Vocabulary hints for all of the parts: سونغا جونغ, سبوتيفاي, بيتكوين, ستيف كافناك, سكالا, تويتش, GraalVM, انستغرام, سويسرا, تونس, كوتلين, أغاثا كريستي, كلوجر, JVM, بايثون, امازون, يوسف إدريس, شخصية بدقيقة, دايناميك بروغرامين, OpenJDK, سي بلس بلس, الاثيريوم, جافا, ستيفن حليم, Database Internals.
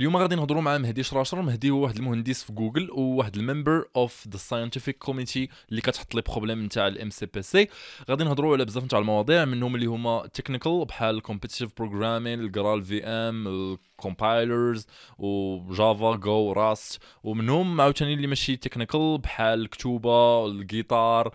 اليوم غادي نهضروا مع مهدي شرشار. مهدي هو واحد المهندس في جوجل وواحد الممبر اوف ذا ساينتيفيك كوميتي اللي كتحط لي بروبليم نتاع الام سي بي سي. غادي نهضروا على بزاف نتاع المواضيع منهم اللي هما تكنيكال بحال كومبيتيتيف بروغرامين، الجرال في ام، الكومبايلرز وجافا جو راست، ومنهم عاوتاني اللي ماشي تكنيكال بحال الكتوبه، الجيتار،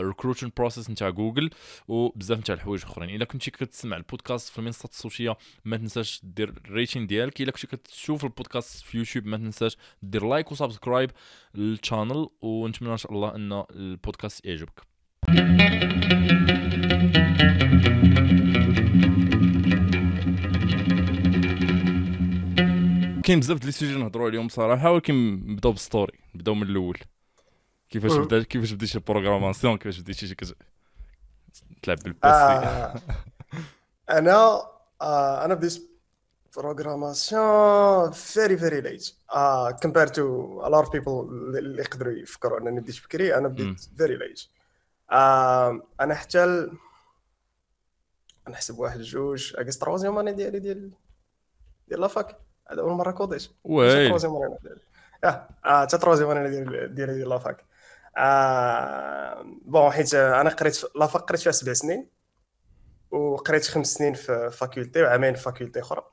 ريكروتمنت بروسيس نتاع جوجل وبزاف نتاع الحوايج اخرين. الا كنتي كتسمع البودكاست في المنصات الصوتيه ما تنساش دير الريتين ديالك. الا كنتي كتشوف البودكاست في يوتيوب ما تنساش دير لايك وسبسكرايب للشانل، ونتمنى ان شاء الله ان البودكاست يعجبك. كاين بزاف ديال السوجي نهضروا عليهم صراحه، ولكن نبداو بالستوري، نبداو من الاول. كيفاش بديتي البروغراماسيون، كيفاش بديتي تلعب بالبيسي؟ انا بديت بروغراماسيون فيري ليت كومبير تو ا لوت اوف بيبل اللي يقدروا يفكروا انني بديت بكري. انا بديت فيري ليت. انا حتى نحسب واحد جوج اكس تروزيام اني ديالي ديال لافاك، هذا اول مره كوديت تروزيام اني ديال لافاك. بون حيت انا قريت لافاك، قريت فيها 7 سنين وقريت 5 سنين في فاكولتي وعامين في فاكولتي اخرى.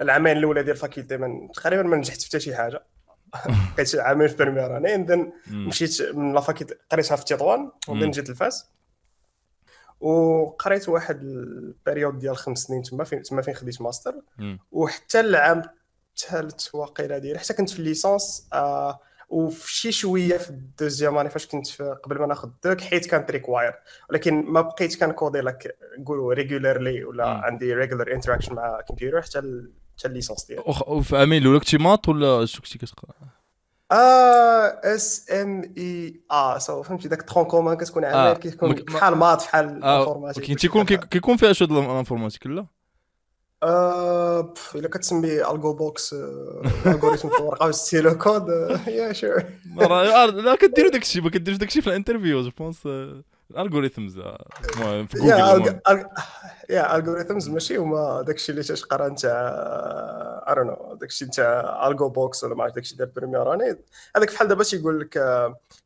العامين الاولى ديال فاكولتي تقريبا ما نجحت في حتى شي حاجه، بقيت عامين في بريمير اني، اذن مشيت من لافاكولتي قريتها في تطوان وبعدين جيت لفاس وقريت واحد البيريود ديال 5 سنين تما فين خديت ماستر. وحتى العام الثالث واقيلا ديال حتى كنت في الليسانس وفي شي شويه في الدوزيام اني فاش كنت قبل ما ناخذ دوك، حيت كان ريكواير، ولكن ما بقيت كنكودي لك نقولوا ريغولارلي ولا عندي ريغولار انتراكشن مع الكمبيوتر حتى الليسانس ديالي. وفي امين الاولى كنتي مات ولا شنو كنتي كتقرا؟ اس ام اي سو فهمتي داك ترون كومون كتكون عامل كيكون بحال مات بحال انفورماتيك، كيكون فيها شويه الانفورماتيك. لا الا كتسمي الجو بوكس الالغوريثم في الورقه والستيلو كود يا شور، لا كديروا داكشي، ما كديروش داكشي في الانترفيو. جو بونس الالغوريثمز المهم في جوجل يا الالغوريثمز ماشي هما داكشي اللي تشقرا نتاع اي دون نو، داكشي نتاع الجو بوكس ولا ما عرفت داكشي ديال بريمير اني. هذاك بحال دابا تيقول لك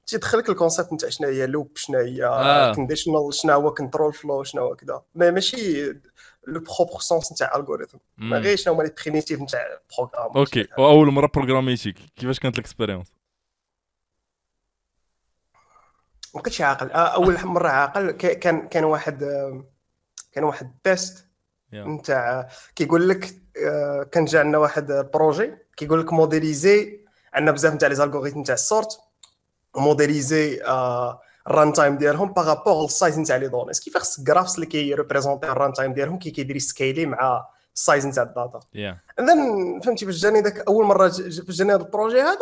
تيدخلك الكونسيبت نتاع شنو هي لوب، شنو هي كونديشنال، شنو هو كنترول فلو، شنو هو كذا، ماشي لو بروبر سونس نتاع الالغوريثم، ما غيرش هما لي بريميتيف نتاع البروغرام. اوكي، واول مره بروغراميتي كيفاش كانت الاكسبيريونس؟ ما كنتش عاقل. اول مره عاقل كان واحد تيست نتاع كيقول لك كان جا عندنا واحد البروجي كيقول لك موديليزي، عندنا بزاف نتاع لي الالغوريثم نتاع السورت، موديليزي الران تايم ديالهم بارابور للسايز نتاع لي دونيس. كيف خص الجرافس اللي كيريبريزونتي الران تايم ديالهم كيدير سكيلي مع السايز نتاع الداتا. اذن فهمتي باش جاني داك اول مره جاني هذا البروجي هذا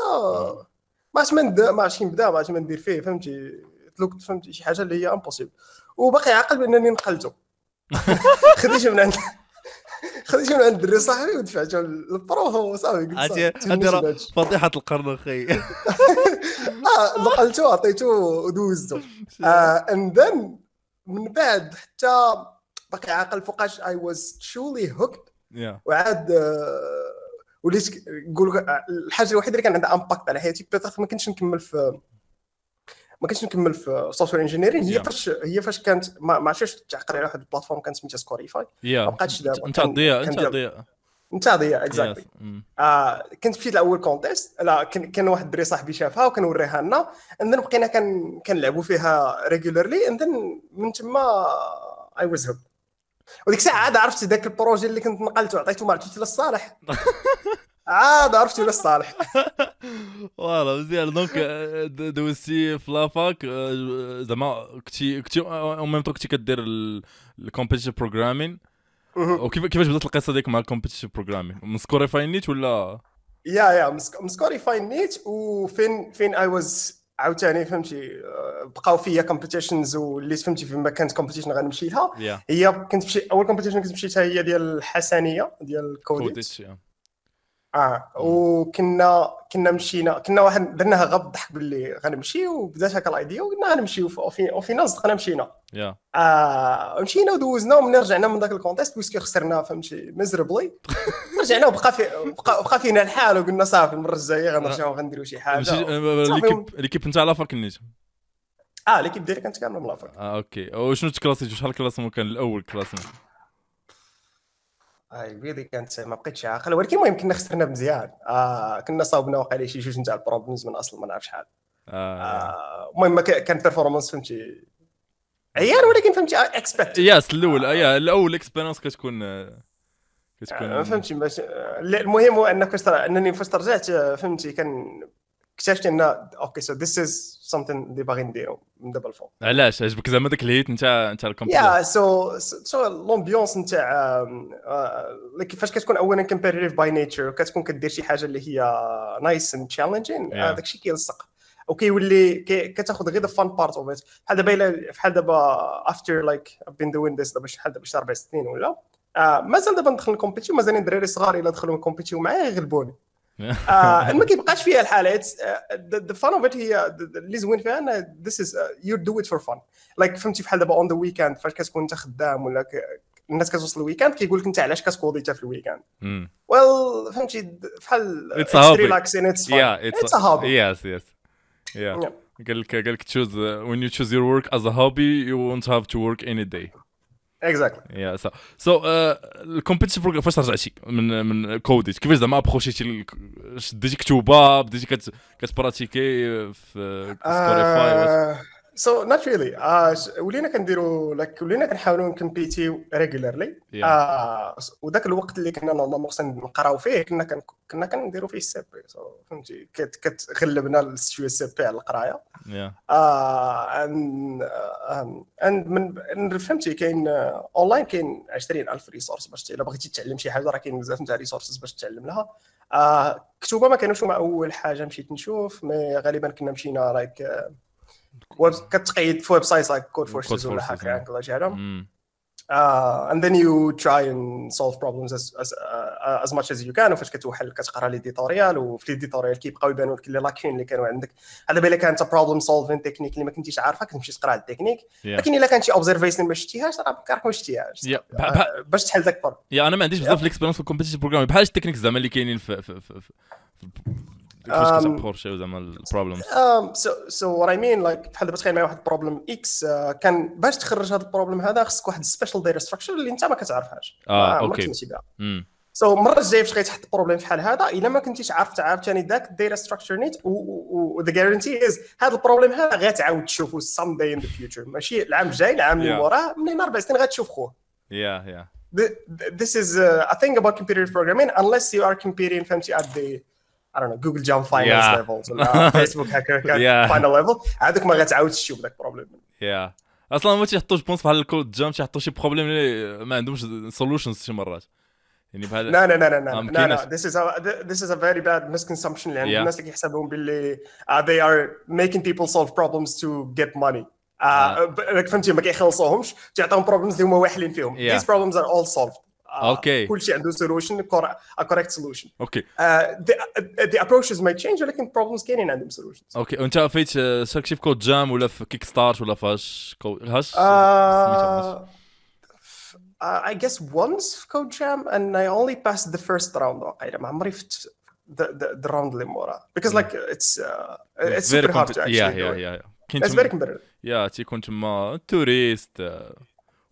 ما عرفتش ندير فيه، فهمتي تلوكت، فهمتي شي حاجه اللي هي امبوسيبل، وباقي عاقل بانني نقلته. خديت من عند الدري صاحبي ودفعته للبروف وصافي. عرفتي فضيحه القرن اخي. نقلته عطيته ودوزته. اندن من بعد حتى باقي عاقل فوقاش اي واز شولي هوكت. وعاد وليت نقول الحاجه الوحيده اللي كان عندها امباكت على حياتي بيتيت ما كنتش نكمل في سوفتوير انجينيرين، هي فاش كانت ما عرفتش تعقل على واحد البلاتفورم كانت سميتها سكوريفاي. ما بقاتش دابا انت ضيع اكزاكتلي. كنت في الاول كونتيست، لا كان واحد الدري صاحبي شافها وكنوريها لنا، اندن بقينا كنلعبوا فيها ريغولارلي. اندن من تما اي واز هوب، وديك الساعه عاد عرفت ذاك البروجي اللي كنت نقلته عطيته ما عرفتش للصالح. عاد عرفتي ولا الصالح والله مزيان. دونك دوزتي في لافاك زعما كنتي اون كنتي كدير الكومبيتيتيف بروغرامين، وكيفاش بدات القصه ديك مع الكومبيتيتيف بروغرامين؟ من سكوريفاي نيت ولا يا مسكوريفاي نيت، وفين اي واز عاوتاني فهمتي بقاو فيا كومبيتيشنز واللي فهمتي فيما كانت كومبيتيشن غنمشي لها. هي كنت مشيت اول كومبيتيشن كنت مشيتها هي ديال الحسنيه ديال كوديت وكنا مشينا كنا واحد درناها غب ضحك باللي غنمشي وبدات هكا الايديا وقلنا غنمشيو وفي ناس دخلنا مشينا مشينا ودوزنا ومن رجعنا من داك الكونتيست باسكو خسرنا فهمتي مزربلي رجعنا وبقى فينا الحال وقلنا صافي المره الجايه غنرجعوا غنديروا شي حاجه ليكيب نتاع لافرك نيت ليكيب ديالي كانت كامله من لافرك اوكي وشنو تكلاسيتو شحال كلاسمو كان الاول كلاسمو بيدي كانت ما بقيتش عاقل ولكن المهم كنا خسرنا مزيان كنا صاوبنا وقع لي شي جوج نتاع البروبلمز من اصل ما نعرف شحال المهم كان بيرفورمانس فهمتي عيان ولكن فهمتي اكسبكت ياس الاول الاول اكسبيرينس كتكون فهمتي باش المهم هو انني فاش رجعت فهمتي كان اكتشفت ان اوكي سو ذيس از سمثين دي باغي نديرو من دابا الفوق علاش عجبك زعما داك الهيت نتاع الكومبيوتر يا سو لومبيونس نتاع كيفاش كتكون اولا كومبيتيتيف باي نيتشر كتكون كدير شي حاجه اللي هي نايس اند تشالنجين هذاك الشيء كيلصق وكيولي كتاخذ غير الفان بارت اوف ات بحال دابا افتر لايك I've been doing this دابا شي 4 سنين ولا مازال دابا ندخل الكومبيتي مازال الدراري صغار الا دخلوا الكومبيتي معايا يغلبوني ما كيبقاش فيها الحاله the fun of it هي اللي زوين فيها أنا this is you do it for fun like فهمتي بحال دابا on the weekend فاش كتكون انت خدام ولا الناس كتوصل الويكاند كيقول لك انت علاش كتقضي حتى في الويكاند well فهمتي بحال it's relaxing it's fun it's a hobby yes قال لك choose when you choose your work as a hobby you won't have to work any day Exactly. Yeah, so الكومبيتيتيف بروغرام فاش رجعتي من كوديت كيفاش زعما ابروشيتي شديتي كتوبه بديتي كتبراتيكي في سبوتيفاي سو نوت ريلي ولينا كنديروا لايك ولينا كنحاولوا نكمبيتيو ريغولارلي وداك الوقت اللي كنا نورمالمون خصنا نقراو فيه كنا كنديروا فيه السي بي فهمتي كتغلبنا السيو السي بي على القرايه ان فهمتي كاين اونلاين كاين 20000 ريسورس باش الا بغيتي تعلم شي حاجه راه كاين بزاف نتاع ريسورسز باش تتعلم لها كتبه ما كانوش هما اول حاجه مشيت نشوف مي غالبا كنا مشينا لايك كتقيد في ويب سايت لايك كود فورسز ولا حاجه هكا جاهم and then you try and solve problems as much as you can وفاش كتوحل كتقرا لي ديتوريال وفي لي ديتوريال كيبقاو يبانوا لك لي لاكين اللي كانوا عندك على بالك انت بروبلم سولفين تكنيك اللي ما كنتيش عارفها كتمشي تقرا على التكنيك لكن الا كانت شي اوبزرفيشن ما شفتيهاش راه كارك ما شفتيهاش باش تحل داك البروبلم انا ما عنديش بزاف الاكسبيرينس في الكومبيتيتيف بروغرام بحال التكنيك زعما اللي كاينين في كيفاش كتبرشيو زعما البروبلمز سو وات اي مين لايك بحال دابا تخيل معايا واحد بروبلم اكس كان باش تخرج هذا البروبلم هذا خصك واحد سبيشال داتا ستراكشر اللي انت ما كتعرفهاش اوكي ماشي بها سو المره الجايه فاش غتحط بروبلم فحال هذا الا ما كنتيش عارف تعرف ثاني ذاك الداتا ستراكشر نيت وذا غارانتي از هذا البروبلم هذا غتعاود تشوفو سام داي ان ذا فيوتشر ماشي العام الجاي العام اللي وراه منين 4 سنين غتشوف خوه this is a thing about competitive programming unless you are competing at the I don't know Google Jump Finance levels and Facebook hacker final level عادك ما غتعاود تشوف داك البروبليم اصلا ما تيحطوش بونس بحال الكود جام تيحطوا شي بروبليم اللي ما عندهمش سولوشنز شي مرات يعني بحال لا لا لا لا لا this is a very bad misconception اللي الناس اللي كيحسبهم باللي they are making people solve problems to get money فهمتي ما كيخلصوهمش تعطيهم بروبليمز اللي هما واحلين فيهم these problems are all solved اوكي كل شيء عنده سولوشن كوريكت سولوشن اوكي ذا ابروتشز ماي تشينج ولكن بروبلمز كاينين عندهم سولوشن اوكي انت فايت شاركتي في كود جام ولا في كيك ستارت ولا فاش هاش I guess once في كود جام and I only passed the first round وقيله ما عمري فت the round اللي مورا because like it's super hard to actually do it's very competitive تيكون تما توريست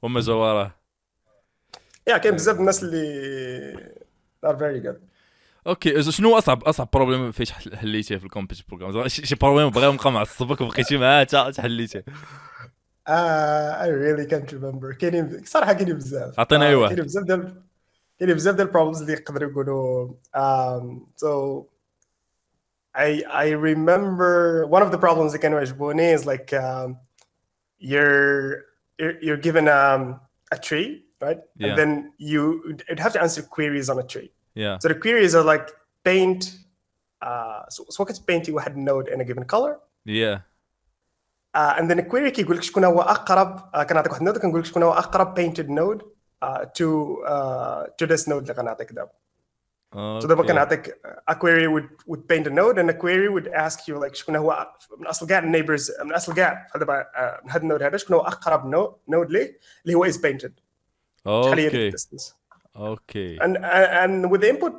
وما زواره كاين بزاف الناس اللي ار فيري جود اوكي شنو اصعب بروبليم فاش حليتيه في الكومبيتيتيف بروغرام شي بروبليم بغاو نبقى معصبك وبقيتي معاه حتى تحليتيه I really can't remember كاينين صراحه كاينين بزاف عطينا ايوا كاينين بزاف ديال البروبلمز اللي يقدروا يقولوا so I remember one of the problems that كانوا عجبوني is like you're given a tree right and then you'd have to answer queries on a tree so the queries are like paint so what is painting واحد node in a given color and then a query كيقول لك شكون هو اقرب كنعطيك واحد node كنقول لك شكون هو اقرب painted node to this node اللي غنعطيك دابا So that we can attack a query would paint a node, and a query would ask you like شكون هو من أصل كاع neighbors من أصل كاع هذا من هذا النود هذا شكون هو أقرب node ليه اللي هو is painted. Okay. Okay. And with the input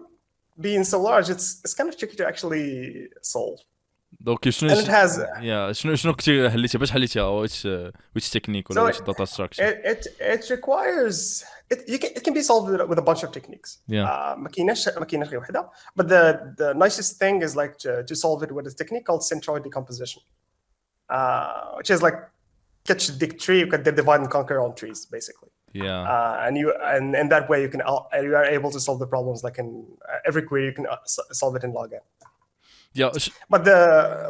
being so large, it's kind of tricky to actually solve. Okay. And it has. Yeah. شنو كتير حليتها باش حليتها أو which technique ولا which data structure. It requires. It can be solved with a bunch of techniques. Yeah. ما كايناش غير وحده. But the nicest thing is like to solve it with a technique called centroid decomposition, which is like catch the tree, you can divide and conquer on trees basically. Yeah. And that way you are able to solve the problems like in every query you can solve it in log n. Yeah.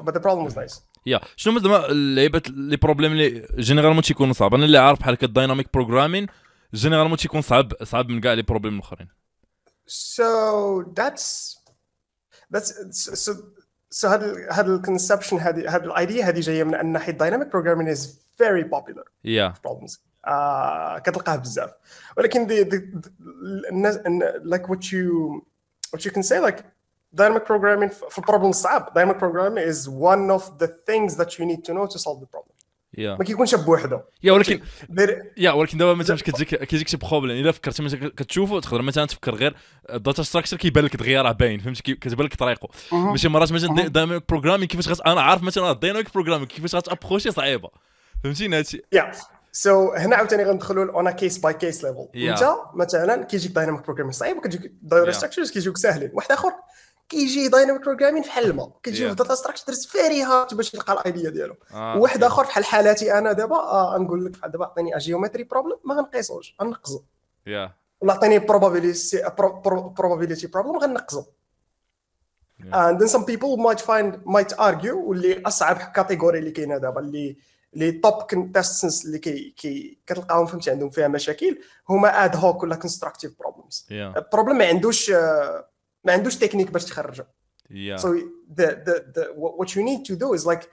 But the problem was nice. Yeah. شنو مثلا اللعيبات لي بروبليم لي جينيرالمون تيكونوا صعب. انا اللي عارف بحال هكا الدايناميك بروغرامين جينيرالمون تيكون صعب من كاع لي بروبليم الاخرين. So هاد الكونسبشن هاد الايديا هادي جايه من ان ناحيه الدايناميك بروغرامين is very popular. Yeah. Problems. كتلقاه بزاف ولكن like what you can say like dynamic programming for problems صعب dynamic programming is one of the things that you need to know to solve the problem. Yeah. ما كيكونش بوحده. Yeah ولكن دابا مثلا فاش كتجيك شي بروبليم الا فكرتي مثلا كتشوفو تقدر مثلا تفكر غير الداتا ستراكشر كيبان لك دغيا راه باين فهمتي كتبان لك طريقه ماشي مرات مثلا دايناميك بروغرامين كيفاش انا عارف مثلا الدايناميك بروغرامين كيفاش غتابروشي صعيبه فهمتيني هادشي. So هنا عاوتاني غندخلوا on a case by case level. انت مثلا كيجيك دايناميك بروغرامين صعيب وكتجيك داتا ستراكشرز كيجيوك ساهلين واحد اخر كيجي دايناميك بروغرامين فحال الماء كتجي داتا ستراكشرز فيري هارد باش تلقى الايديا ديالو واحد اخر بحال حالاتي انا دابا غنقول لك دابا عطيني ا جيومتري بروبليم ما غنقيسوش غنقزو ولا عطيني probability بروبليم غنقزو. And then some people might argue واللي اصعب كاتيجوري اللي كاينه دابا لي توب كونتستنس اللي كتلقاهم فهمتي عندهم فيها مشاكل هما اد هوك ولا كونستراكتيف بروبلمز. البروبلم ما عندوش تكنيك باش تخرجو. So the what you need to do is like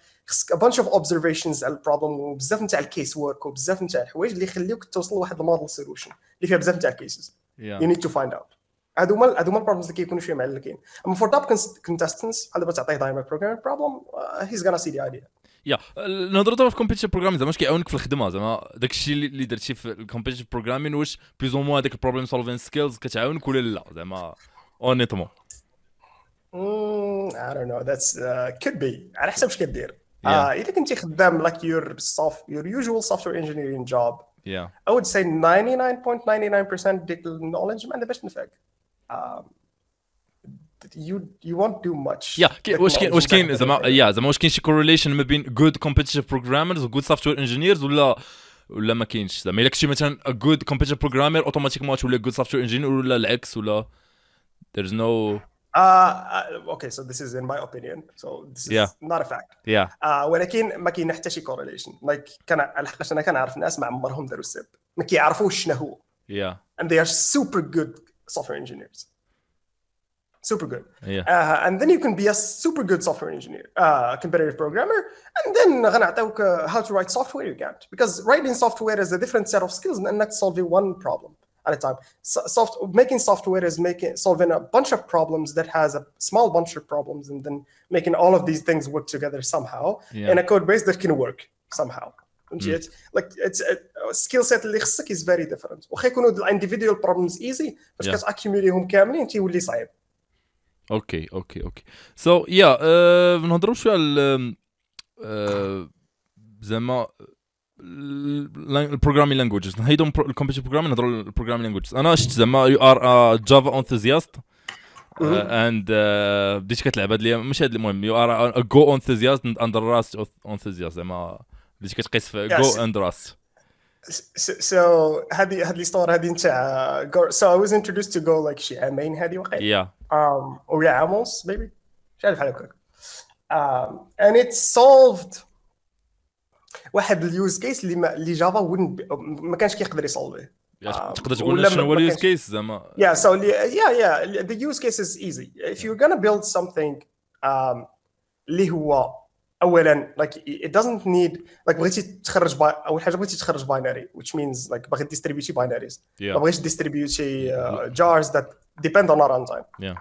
a bunch of observations على البروبلم وبزاف نتاع الكيس وورك وبزاف نتاع الحوايج اللي يخليوك توصل لواحد الموديل سولوشن اللي فيها بزاف نتاع الكيسز. You need to find out. هادو هما البروبلمز اللي كيكونوا شويه معلكين. اما فور توب كونتستنس على باش تعطيه دايما بروغرام بروبلم هيز غانا سي دي ايديا. يا نهضروا دابا في الكومبيتيتيف بروغرامين زعما واش كيعاونك في الخدمه زعما داكشي اللي درتي في الكومبيتيتيف بروغرامين واش بلوز او موا هذاك البروبليم سولفين سكيلز كتعاونك ولا لا زعما اونيتمون اي دون نو ذاتس كود بي على حسب واش كدير اذا كنتي خدام لاك يور يوجوال سوفتوير انجينيرينغ جوب I would say 99.99% ديك النوليدج ما عندهاش نفعك you won't do much. واش كاين زعما واش كاين شي correlation ما بين good competitive programmers و good software engineers ولا ما كاينش زعما الا كنتي مثلا a good competitive programmer اوتوماتيكمون تولي good software engineer ولا العكس ولا there's no okay so this is in my opinion so this is not a fact. ولكن ما كاين حتى شي correlation like انا كنعرف ناس ما عمرهم داروا السب ما كيعرفوش شنو هو and they are super good software engineers. Super good. And then you can be a super good software engineer, competitive programmer, and then غنعطيوك how to write software you can't. Because writing software is a different set of skills and not solving one problem at a time. Making software is solving a bunch of problems that has a small bunch of problems and then making all of these things work together somehow in a code base that can work somehow. Like it's a skill set اللي خصك is very different. وخا يكونوا the individual problems easy, but كتاكيموليهم كاملين تيولي صعيب. اوكي سو يا نهضروا شويه على زعما البروغرامين لانجويجز نحيدو الكومبيتيتيف بروغرامين نهضروا على البروغرامين لانجويجز. انا شفت زعما يو ار جافا انثوزياست اند بديت كتلعب هاد الايام ماشي هاد المهم يو ار جو انثوزياست اند راست انثوزياست زعما بديت كتقيس في جو اند راست. So هذه الستوري هذه نتاع so I was introduced to go like شي عامين هذه وقيله or almost maybe مش عارف حالك and it solved واحد اليوز كيس اللي جافا ما كانش كيقدر يسولفيه. تقدر تقول لنا شنو هو اليوز كيس زعما. Yeah the use case is easy if you're gonna build something اللي هو اولا like it doesn't need like بغيتي تخرج اول حاجه بغيتي تخرج باينري which means like بغيتي ديستريبيوتي باينريز ما بغيتش ديستريبيوتي جارز ذات depend on our runtime. Yeah.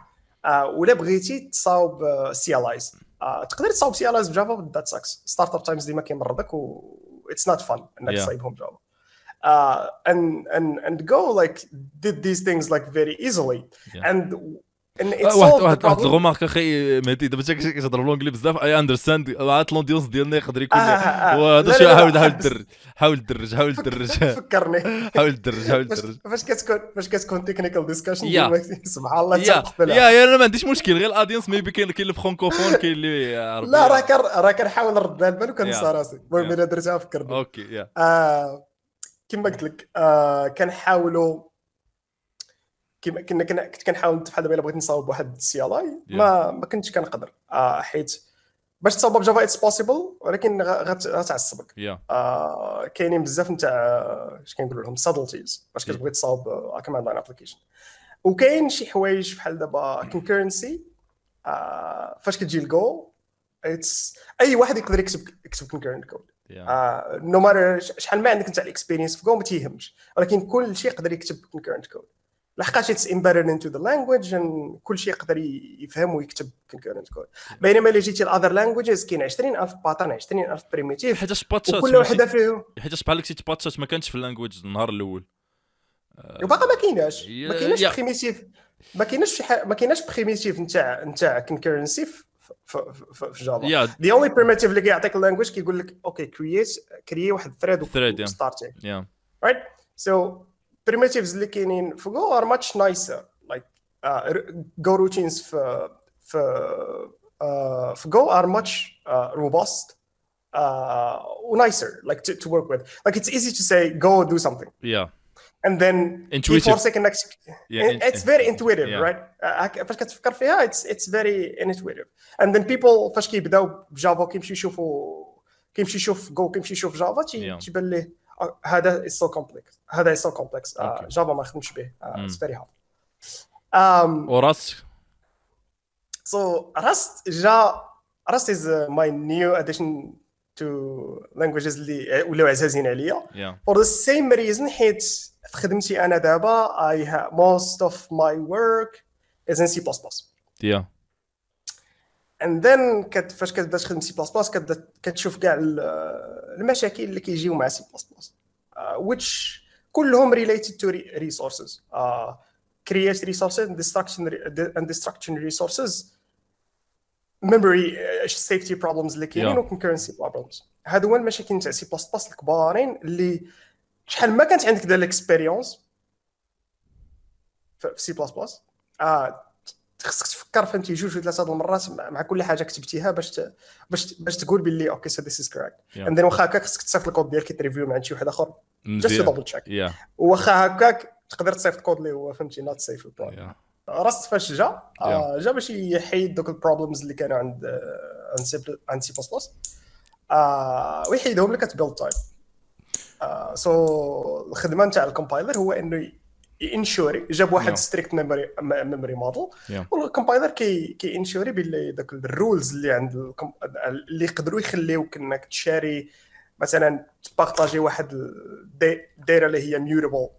ولا بغيتي تصاوب CLIs تقدر تصاوب CLIs بجافا but that sucks. Startup times ديما كيمرضك و it's not fun انك تصايبهم جافا. And Go like did these things like very easily. Yeah. And it's واحد الغومارك اخي مهدي دابا انت كتهضر بالانجلي بزاف اي اندرستاند راه لونديونس ديالنا يقدر يكون وهذا الشيء حاول تدرج فاش كتكون تكنيكال ديسكشن سبحان الله تقبلها يا انا ما عنديش مشكل غير الاودينس ميبي كاين اللي فرانكوفون كاين اللي لا راه كنحاول نرد البال وكنصا راسي المهم الا درتها فكرني اوكي كما قلت لك كنحاولوا كنت كنحاول نتفق دابا الا بغيت نصاوب واحد السي ال اي ما كنتش كنقدر حيت باش تصاوب بجافا اتس بوسيبل ولكن غتعصبك كاينين بزاف نتاع اش كنقولوا لهم سابلتيز باش كتبغي تصاوب كمان لاين ابليكيشن وكاين شي حوايج بحال دابا كونكورنسي فاش كتجي الجو اتس اي واحد يقدر يكتب كونكورنت كود نو ماتر شحال ما عندك نتاع الاكسبيرينس في جو ما تيهمش ولكن كل شيء يقدر يكتب كونكورنت كود لحقاش it's embedded into the language and كل شيء يقدر يفهم ويكتب concurrent code. بينما اللي جيتي ال other languages كاين 20,000 pattern 20,000 primitive. وكل واحدة فيهم. حيتاش بحال كتي تباتشات ما كانش في language النهار الأول. وباقي ما كايناش primitive ما كايناش primitive نتاع concurrency في جافا. The only primitive اللي كيعطيك language كيقول لك okay create واحد thread و start it. Right so. primitives اللي كاينين في Go are much nicer like Go routines في Go are much robust or nicer like to work with like it's easy to say go do something and then intuitive it's very intuitive right فاش كتفكر فيها it's very intuitive and then people فاش كيبداو بجافا كيمشي يشوف Go كيمشي يشوف جافا تيبان ليه هذا is so complex جافا ما خدمش به it's very hard Rust so Rust is my new addition to languages اللي ولاو عزازين عليا for the same reason حيت في خدمتي انا دابا I have most of my work is in C++ and then فاش كتبدا تخدم سي بلس بلس كتشوف كاع المشاكل اللي كيجيو مع سي بلس بلس which كلهم related to resources create resources and destruction resources memory safety problems اللي كاينين و concurrency problems هادو هما المشاكل تاع سي بلس بلس الكبارين اللي شحال ما كانت عندك ديال الاكسبيريونس في سي بلس بلس خصك تفكر فهمتي جوج ولا ثلاثه المرات مع كل حاجه كتبتيها باش تقول باللي اوكي سو ذيس از كوريكت اند ذن واخا هكاك خصك تصيفط الكود ديالك يتريفيو مع شي واحد اخر جاست دبل تشيك واخا هكاك تقدر تصيفط الكود اللي هو فهمتي نات سيف البلان راست فاش جا باش يحيد دوك البروبلمز اللي كانوا عند سي بلس بلس ويحيدهم لك كتبيلد تايم سو الخدمه نتاع الكومبايلر هو انه انشوري جاب واحد ستريكت ميموري موديل والكومبايلر كي انشوري باللي داك الرولز اللي عند اللي يقدروا يخليوك انك تشاري مثلا تبارطاجي واحد الدايره اللي هي ميوتابل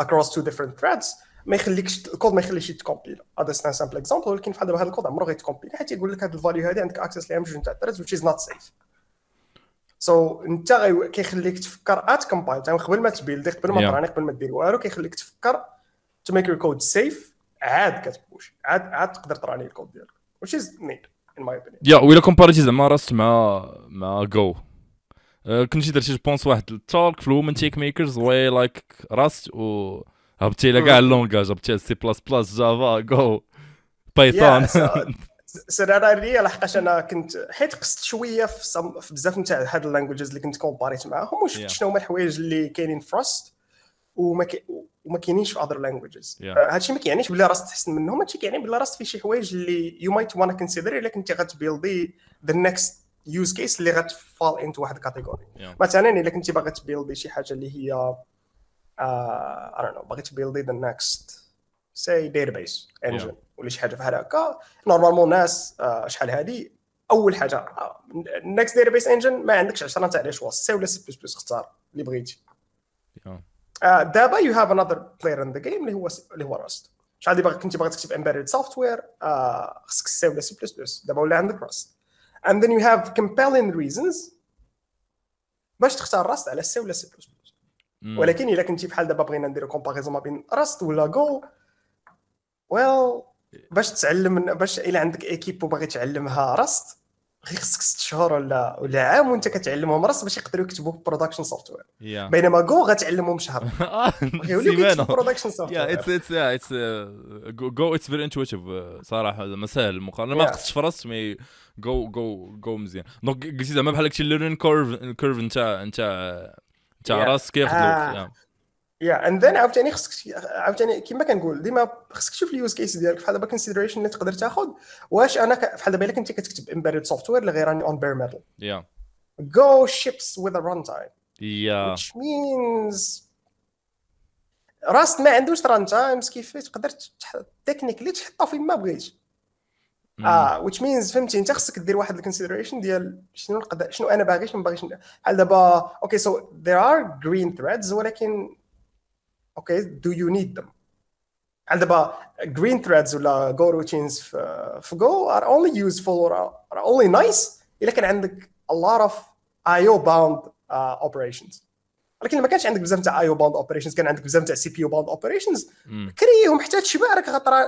across two different threads ما يخليكش تكومبيل هذا سامبل اكزامبل ولكن فحال دابا هذا الكود عمره غيتكومبيل حيت يقول لك هذا الفاليو هذه عندك اكسس ليها من جوج نتاع الثريدز which is not safe سو انت كيخليك تفكر ات كومبايل تايم قبل ما تبيلد قبل ما تراني قبل ما دير والو كيخليك تفكر تو ميك يور كود سيف عاد كتبوش عاد تقدر تراني الكود ديالك which is neat in my opinion يا ولا كومباريتي زعما راست مع جو كنتي درتي جوبونس واحد التالك فلو من تيك ميكرز واي لايك راست و هبتي لك كاع اللونغاج هبتي سي بلس بلس جافا جو بايثون سراري لحقاش انا كنت حيت قست شويه في بزاف نتاع هاد اللانجويجز اللي كنت كومباريت معاهم وشفت شنو هما الحوايج اللي كاينين في راست وما كاينينش في اذر لانجويجز هادشي ما كيعنيش بلي راست تحسن منهم هادشي كيعني بلي راست فيه شي حوايج اللي يو مايت وانا كونسيدر الا كنتي غتبيلدي ذا نيكست يوز كيس اللي غتفال انت واحد كاتيجوري مثلا الا كنتي باغي تبيلدي شي حاجه اللي هي اي دون نو باغي تبيلدي ذا نيكست ساي داتابيس انجن ولا شي حاجه بحال هكا نورمالمون ناس شحال هذه اول حاجه نيكست داتابيس انجن ما عندكش 10 تاع لي شوا سي ولا سي بلس بلس اختار اللي بغيتي دابا يو هاف انذر بلاير ان ذا جيم اللي هو راست شحال دابا كنتي باغي تكتب امبيدد سوفتوير خصك السي ولا سي بلس بلس، دابا ولا عندك راست. and then you have compelling reasons باش تختار راست على السي ولا سي بلس بلس. ولكن الا كنتي بحال دابا بغينا نديرو كومباريزون ما بين راست ولا جو، ويل باش تتعلم، باش الا عندك ايكيب وباغي تعلمها راست غير خصك 6 شهور ولا عام وانت كتعلمهم راست باش يقدروا يكتبوا برودكشن سوفتوير، بينما جو غتعلمهم شهر غيوليو يكتبوا برودكشن سوفتوير. اتس جو اتس فيري انتويتيف صراحه، مسهل المقارنه، ما خصكش فرص مي جو جو جو مزيان. دونك قلتي زعما بحال هكا ليرنين كيرف نتاع راست كياخذ الوقت. يا اند ذن عاوتاني خصك كما كنقول ديما خصك تشوف اليوز كيس ديالك بحال دابا كونسيدريشن اللي تقدر تاخذ، واش انا بحال دابا الا كنتي كتكتب امبيدد سوفتوير اللي غير راني اون بير ميتال يا جو شيبس وذ ا ران تايم يا which means راست ما عندوش ران تايمز كيف تقدر تكنيكلي تحطو فين ما بغيتي which means فهمتي انت خصك دير واحد الكونسيدريشن ديال شنو انا باغيش ما باغيش. بحال دابا اوكي سو ذير ار جرين ثريدز، ولكن اوكي دو يو نيد ذم؟ عند دابا جرين ثريدز ولا جو روتينز في جو ار اونلي يوزفول اور اونلي نايس الا كان عندك ا لوت اوف اي او باوند اوبريشنز، ولكن ما كانش عندك بزاف تاع اي او باوند اوبريشنز، كان عندك بزاف تاع سي بي يو باوند اوبريشنز كريهم حتى تشبع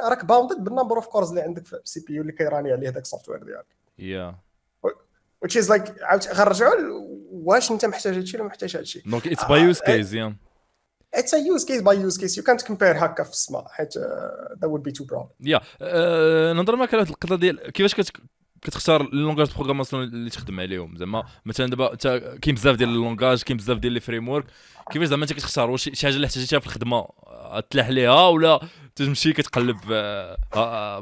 راك باوندد بالنمبر اوف كورز اللي عندك في سي بي يو اللي كيراني عليه داك السوفتوير ديالك. يا which is like غنرجعوا واش انت محتاج هادشي ولا محتاج هادشي. دونك اتس باي يوز كيس يا It's a use case by use case. You can't compare هكا في السماء حيت that would be too broad. Yeah. نهضر معاك على القضية ديال كيفاش كتختار اللونغاج بروغراماسيون اللي تخدم عليهم. زعما مثلا دابا كاين بزاف ديال اللونغاج، كاين بزاف ديال لي فريم ورك، كيفاش زعما انت كتختار واش شي حاجة اللي احتاجتها في الخدمة تلاح ليها ولا تمشي كتقلب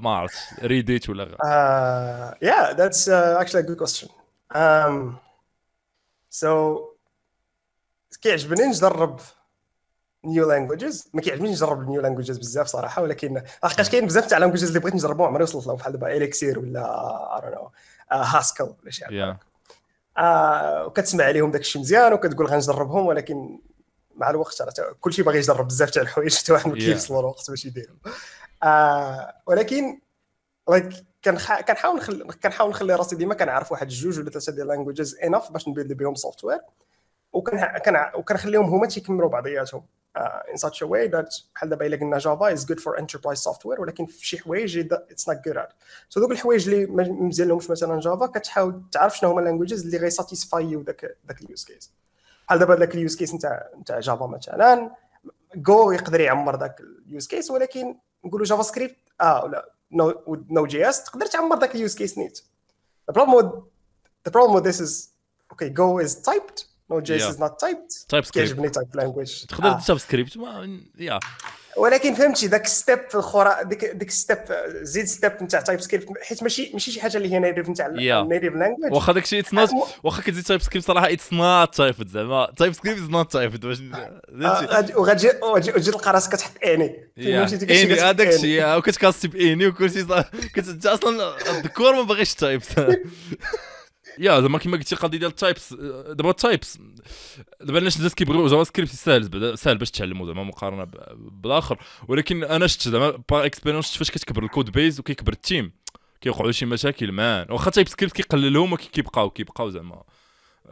ما عرفتش ريديت ولا غير. Yeah, that's actually a good question. So كيعجبني نجرب نيو لانجويجز، ما كيعجبنيش نجرب النيو لانجويجز بزاف صراحه، ولكن لحقاش كاين بزاف تاع لانجويجز اللي بغيت نجربهم عمري وصلت لهم، بحال دابا اليكسير ولا اي دون نو هاسكل ولا شي حاجه، وكتسمع عليهم داكشي مزيان وكتقول غنجربهم، ولكن مع الوقت راه كلشي باغي يجرب بزاف تاع الحوايج حتى واحد ما كيوصلوا الوقت باش يديرهم. ولكن كنحاول نخلي راسي ديما كنعرف واحد جوج ولا ثلاثه ديال لانجويجز انف باش نبيلد بهم سوفتوير، وكنخليهم هما تيكملوا بعضياتهم in such a way that بحال دابا الا قلنا جافا is good for enterprise software، ولكن في شي حوايج it's not good at. so دوك الحوايج اللي مزيان لهمش مثلا جافا كتحاول تعرف شنو هما لانجويجز اللي غي ساتيسفايو داك اليوز كيس، بحال دابا داك اليوز كيس نتاع جافا مثلا جو يقدر يعمر داك اليوز كيس، ولكن نقولوا جافا سكريبت ولا نو جي اس تقدر تعمر داك اليوز كيس نيت. the problem with this is okay go is typed. No, JS is not typed. كيعجبني typed language. تقدر تاب سكريبت ما يا. ولكن فهمتي ذاك ستيب في الخرا ديك ستيب زيد ستيب نتاع تايب سكريبت، حيت ماشي شي حاجه اللي هي نيتيف نتاع النيتيف لانجويج. واخا داكشي اتس نوت، واخا كتزيد تايب سكريبت صراحه اتس نوت تايب، زعما تايب سكريبت از نوت تايب واش وغتجي تلقى راسك كتحط اني فهمتي ديك الشيء هذاك الشيء وكتكاسب اني وكلشي كنت اصلا الذكور ما باغيش تايب. يا زعما كيما قلتي القضيه ديال التايبس، دابا التايبس دابا الناس اللي كيبغيو جافا سكريبت ساهل باش تعلموا زعما مقارنه بالاخر، ولكن انا شفت زعما باغ اكسبيريونس فاش كتكبر الكود بيز وكيكبر التيم كيوقعوا شي مشاكل مان، واخا تايب سكريبت كيقللهم وكيبقاو زعما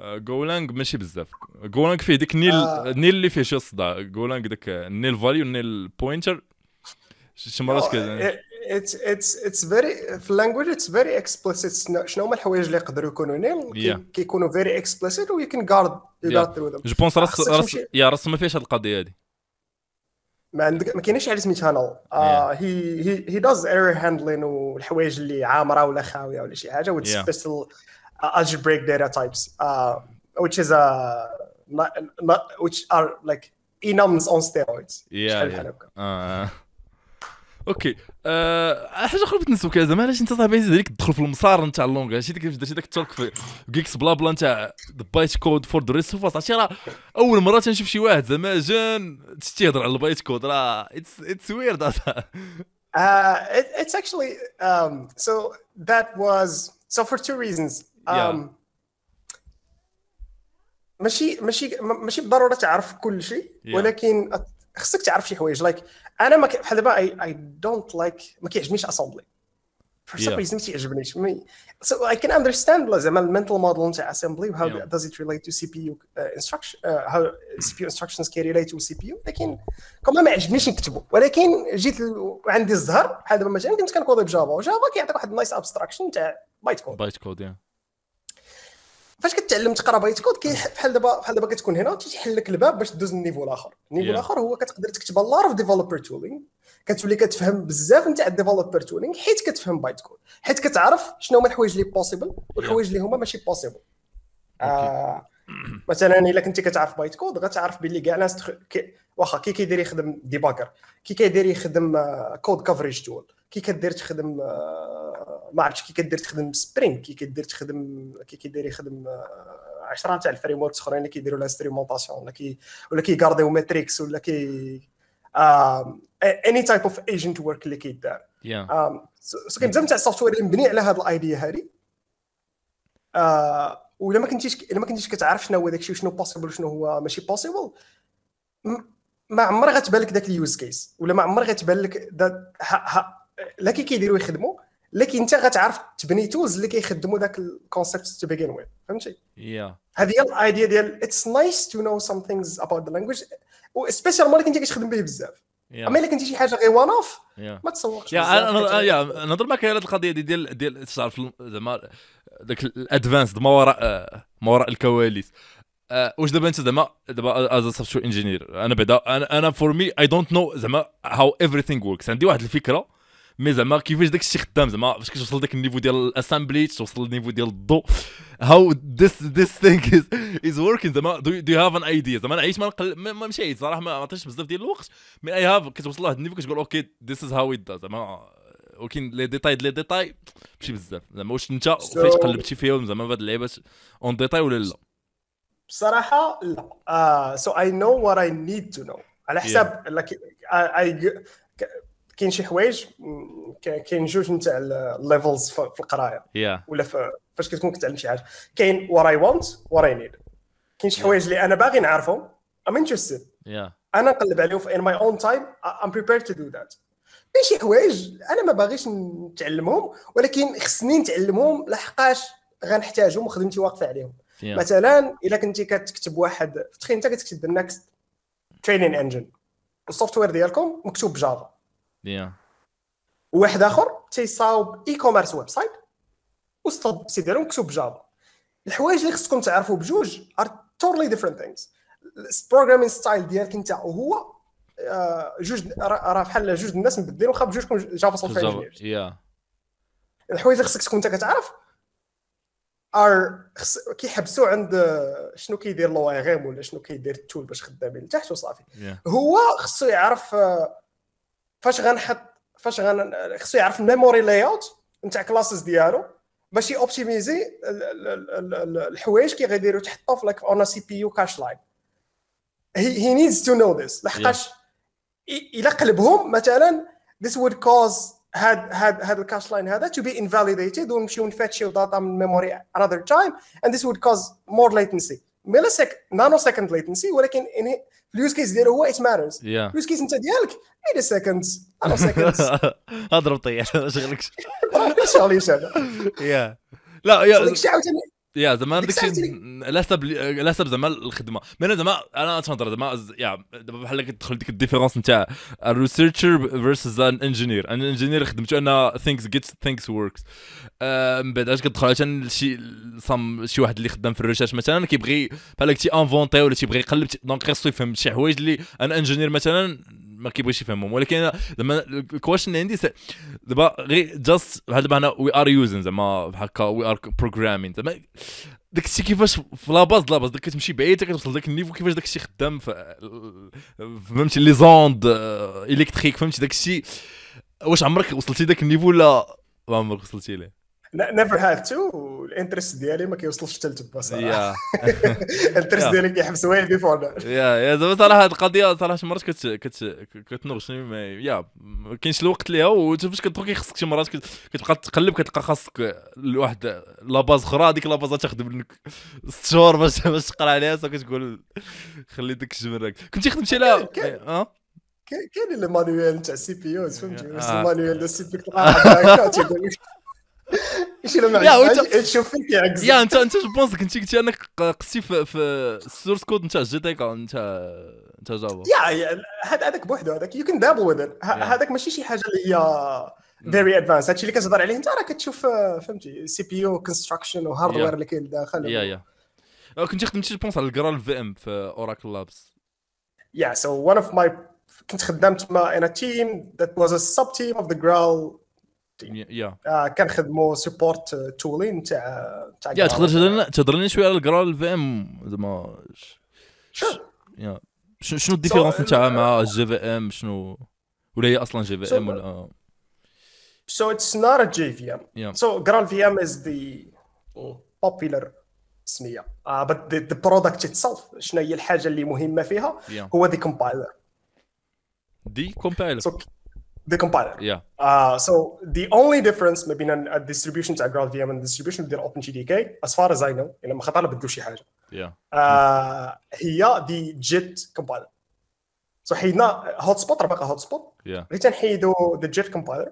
جولانغ ماشي بزاف. جولانغ فيه ديك النيل اللي فيه شي صداع، جولانغ داك النيل فاليو النيل بوينتر شي مرات كذا. It's very في language it's very explicit. شنو هما الحوايج اللي يقدروا يكونوا نيل كيكونوا very explicit و you can guard through them. جو بونس راس ما فيهاش هاد القضيه هادي، ما كاينش على سميتها نو هي does error handling والحوايج اللي عامره ولا خاويه ولا شي حاجه with special algebraic data types which is which are like enums on steroids. اوكي حاجه اخرى بالنسبه لك زعما علاش انت صاحبي هذيك تدخل في المسار نتاع اللونغ، هادشي كيفاش درتي داك التوك في جيكس بلا بلا نتاع بايت كود فور ذا ريسورس. عرفتي راه اول مره تنشوف شي واحد زعما جان تيهضر على البايت كود، راه اتس ويرد. اتس اكشلي سو ذات واز سو فور تو ريزونز. ماشي بالضروره تعرف كل شيء، ولكن خصك تعرف شي حوايج لايك انا ما بحال دابا اي دونت لايك ما كيعجبنيش اسامبلي فور سم ريزن كيعجبنيش سو اي كان اندرستاند زعما المنتال موديل نتاع اسامبلي هاو داز ات ريليت تو سي بي يو انستراكشن هاو سي بي يو انستراكشنز كي ريليت تو سي بي يو لكن كمان ما عجبنيش نكتبو ولكن جيت عندي الزهر بحال دابا مثلا كنت كنكودي بجافا جافا كيعطيك واحد نايس ابستراكشن تاع بايت كود فاش كتعلم تقرا بايت كود بحال دابا كتكون هنا تيحل لك الباب باش تدوز النيفو الاخر الاخر هو كتقدر تكتب لارف ديفلوبر تولينغ كتولي كتفهم بزاف نتاع الديفلوبر تولينغ حيت كتفهم بايت كود حيت كتعرف شنو هما الحوايج اللي بوسيبل والحوايج اللي هما ماشي بوسيبل مثلا الا كنتي كتعرف بايت كود غتعرف باللي كاع ناس واخا كي كيدير يخدم ديباجر كي كيدير يخدم كود كفريج تول كي كدير تخدم ما عرفتش كي كدير تخدم سبرينغ كي كيدير يخدم 10 تاع الفريم وركس اخرين اللي كيديروا لاستريمونطاسيون ولا كيغارديو ماتريكس ولا كي اني تايب اوف ايجنت ورك اللي كيدار سو كاين بزاف تاع السوفتوير اللي مبني على هذه الايديا هذه ولا ما كنتيش كتعرف شنو هو داكشي وشنو بوسيبل وشنو هو ماشي بوسيبل ما عمر غتبان لك داك اليوز كيس ولا ما عمر غتبان لك لا كيديروا يخدموا لكن انت غتعرف تبني تولز اللي كيخدموا داك الكونسيبت تو بيجين ويز فهمتي هذه هي الايديا ديال اتس نايس تو نو سم ثينجز اباوت ذا لانجويج و سبيشال ملي كنتي كتخدم به بزاف اما الا كنتي شي حاجه غير وانوف ما تسوقش انا نهضر معك على هذه القضيه ديال تعرف زعما داك الادفانس ما وراء الكواليس واش دابا انت دابا از سوفتوير انجينير انا بعدا انا فور مي اي دونت نو زعما هاو ايفريثينغ وركس عندي واحد الفكره مي زعما كيفاش داك الشيء خدام زعما فاش كتوصل داك النيفو ديال الاسامبلي توصل للنيفو ديال الضوء هاو ذيس ثينك از وركين زعما دو يو هاف ان ايديا زعما انا عييت ما مشيت صراحه ما عطيتش بزاف ديال الوقت مي اي هاف كتوصل لواحد النيفو كتقول اوكي ذيس از هاو ايت دا زعما ولكن لي ديتاي ماشي بزاف زعما واش انت فاش قلبتي فيهم زعما هاد اللعيبات اون ديتاي ولا لا بصراحه لا سو اي نو وات اي نيد تو نو على حساب كاين شي حوايج كاين جوج نتاع الليفلز في القرايه ولا فاش كتكون كتعلم شي حاجه كاين وات اي وونت وات اي نيد كاين شي حوايج اللي انا باغي نعرفهم ام انتريستد انا نقلب عليهم في ان ماي اون تايم ام بريبيرد تو دو ذات كاين شي حوايج انا ما باغيش نتعلمهم ولكن خصني نتعلمهم لحقاش غنحتاجهم وخدمتي واقفه عليهم مثلا الا كنتي كتكتب واحد فتخي انت كتكتب النكست ترينين انجن والسوفتوير ديالكم مكتوب بجافا واحد اخر تيصاوب اي كوميرس ويب سايت وسط سي ديالهم مكتوب بجافا الحوايج اللي خصكم تعرفوا بجوج ار تورلي ديفرنت ثينكس البروغرامين ستايل ديالك انت وهو جوج راه بحال جوج الناس مبدلين واخا بجوجكم جافا سوفتوير انجينير الحوايج اللي خصك تكون انت كتعرف ار كيحبسوا عند شنو كيدير لو اي غيم ولا شنو كيدير التول باش خدامين لتحت وصافي هو خصو يعرف فاش غنحط خصو يعرف الميموري لاي اوت نتاع كلاسز ديالو باش يوبتيمايزي الحوايج كي غيديروا تحطوا في لايك اون سي بي يو كاش لاين هي نيدز تو نو ذس لحقاش الا قلبهم مثلا ذس وود كوز هاد الكاش لاين هذا to be invalidated ونمشيو نفتشيو داتا من الميموري another time and this would cause more latency nanosecond latency ولكن اليوز كيس ديالو هو it matters اليوز كيس انت ديالك milliseconds nanoseconds اضرب طيح شغلك شغلي شغل لا زعما داكشي على حسب زعما الخدمه مي زعما انا تنهضر زعما دابا بحال كتدخل ديك الديفيرونس نتاع الريسيرشر فيرسز ان انجينير ان انجينير خدمته انا ثينكس جيت ثينكس وركس من بعد اش كتدخل حتى شي واحد اللي خدام في الريسيرش مثلا كيبغي بحال كتي انفونتي ولا تيبغي يقلب دونك خاصو يفهم شي حوايج اللي ان انجينير مثلا ما كيبغيش يفهمهم ولكن زعما الكويشن اللي عندي دابا غير جاست بحال دابا هنا وي ار يوزين زعما بحال هكا وي ار بروغرامين زعما داكشي كيفاش في لاباز داك كتمشي بعيد حتى كتوصل لذاك النيفو كيفاش داكشي خدام فهمتي لي زوند الكتريك فهمتي داكشي واش عمرك وصلتي داك النيفو ولا ما عمرك وصلتي ليه نيفر هاد تو الانترست ديالي ما كيوصلش حتى لتبا صراحه الانترست ديالي كيحبس وين بيفور يا زعما صراحه هاد القضيه صراحه شي مرات كتنغشني يا ما كاينش الوقت ليها وفاش كتدخل كيخصك شي مرات كتبقى تقلب كتلقى خاصك لواحد لاباز اخرى هذيك لاباز تاخذ منك 6 شهور باش تقرا عليها وكتقول خلي داك الجمرك كنتي خدمتي على كاين المانيوال تاع السي بي يو فهمتي المانيوال تاع السي بي تلقاها تيقول لك ايش لا معليش تشوف انت عكس يا انت بونسك انت قلتي انك قصتي في السورس كود نتاع جي دي كا انت جافا يا هذاك بوحده هذاك يمكن دابل وذ هذاك ماشي شي حاجه اللي هي فيري ادفانس هادشي اللي كتهضر عليه انت راه كتشوف فهمتي سي بي يو كونستراكشن وهاردوير اللي كاين داخل كنت خدمتي بونس على الجرال في ام في اوراكل لابس يا سو وان اوف ماي كنت خدمت مع ان تيم ذات واز ا سب تيم اوف ذا جرال كنخدموا سبورت تولين تاع يا تقدر تهضرني شويه على الجرال في ام زعما يا شنو الديفيرونس نتاع مع الجي في ام شنو ولا هي اصلا جي في ام ولا So it's not a JVM. Yeah. So GraalVM is the popular اسمية. But the product itself, شنو هي الحاجة اللي مهمة فيها هو the compiler. The compiler. So the compiler. Yeah. So the only difference between a distribution to GraalVM and distribution within OpenJDK, as far as I know, إلا ما خطرنا بدو شي حاجة. Yeah. هي the JIT compiler. So حيدنا Hotspot ربقى Hotspot. Yeah. غير تنحيدو the JIT compiler.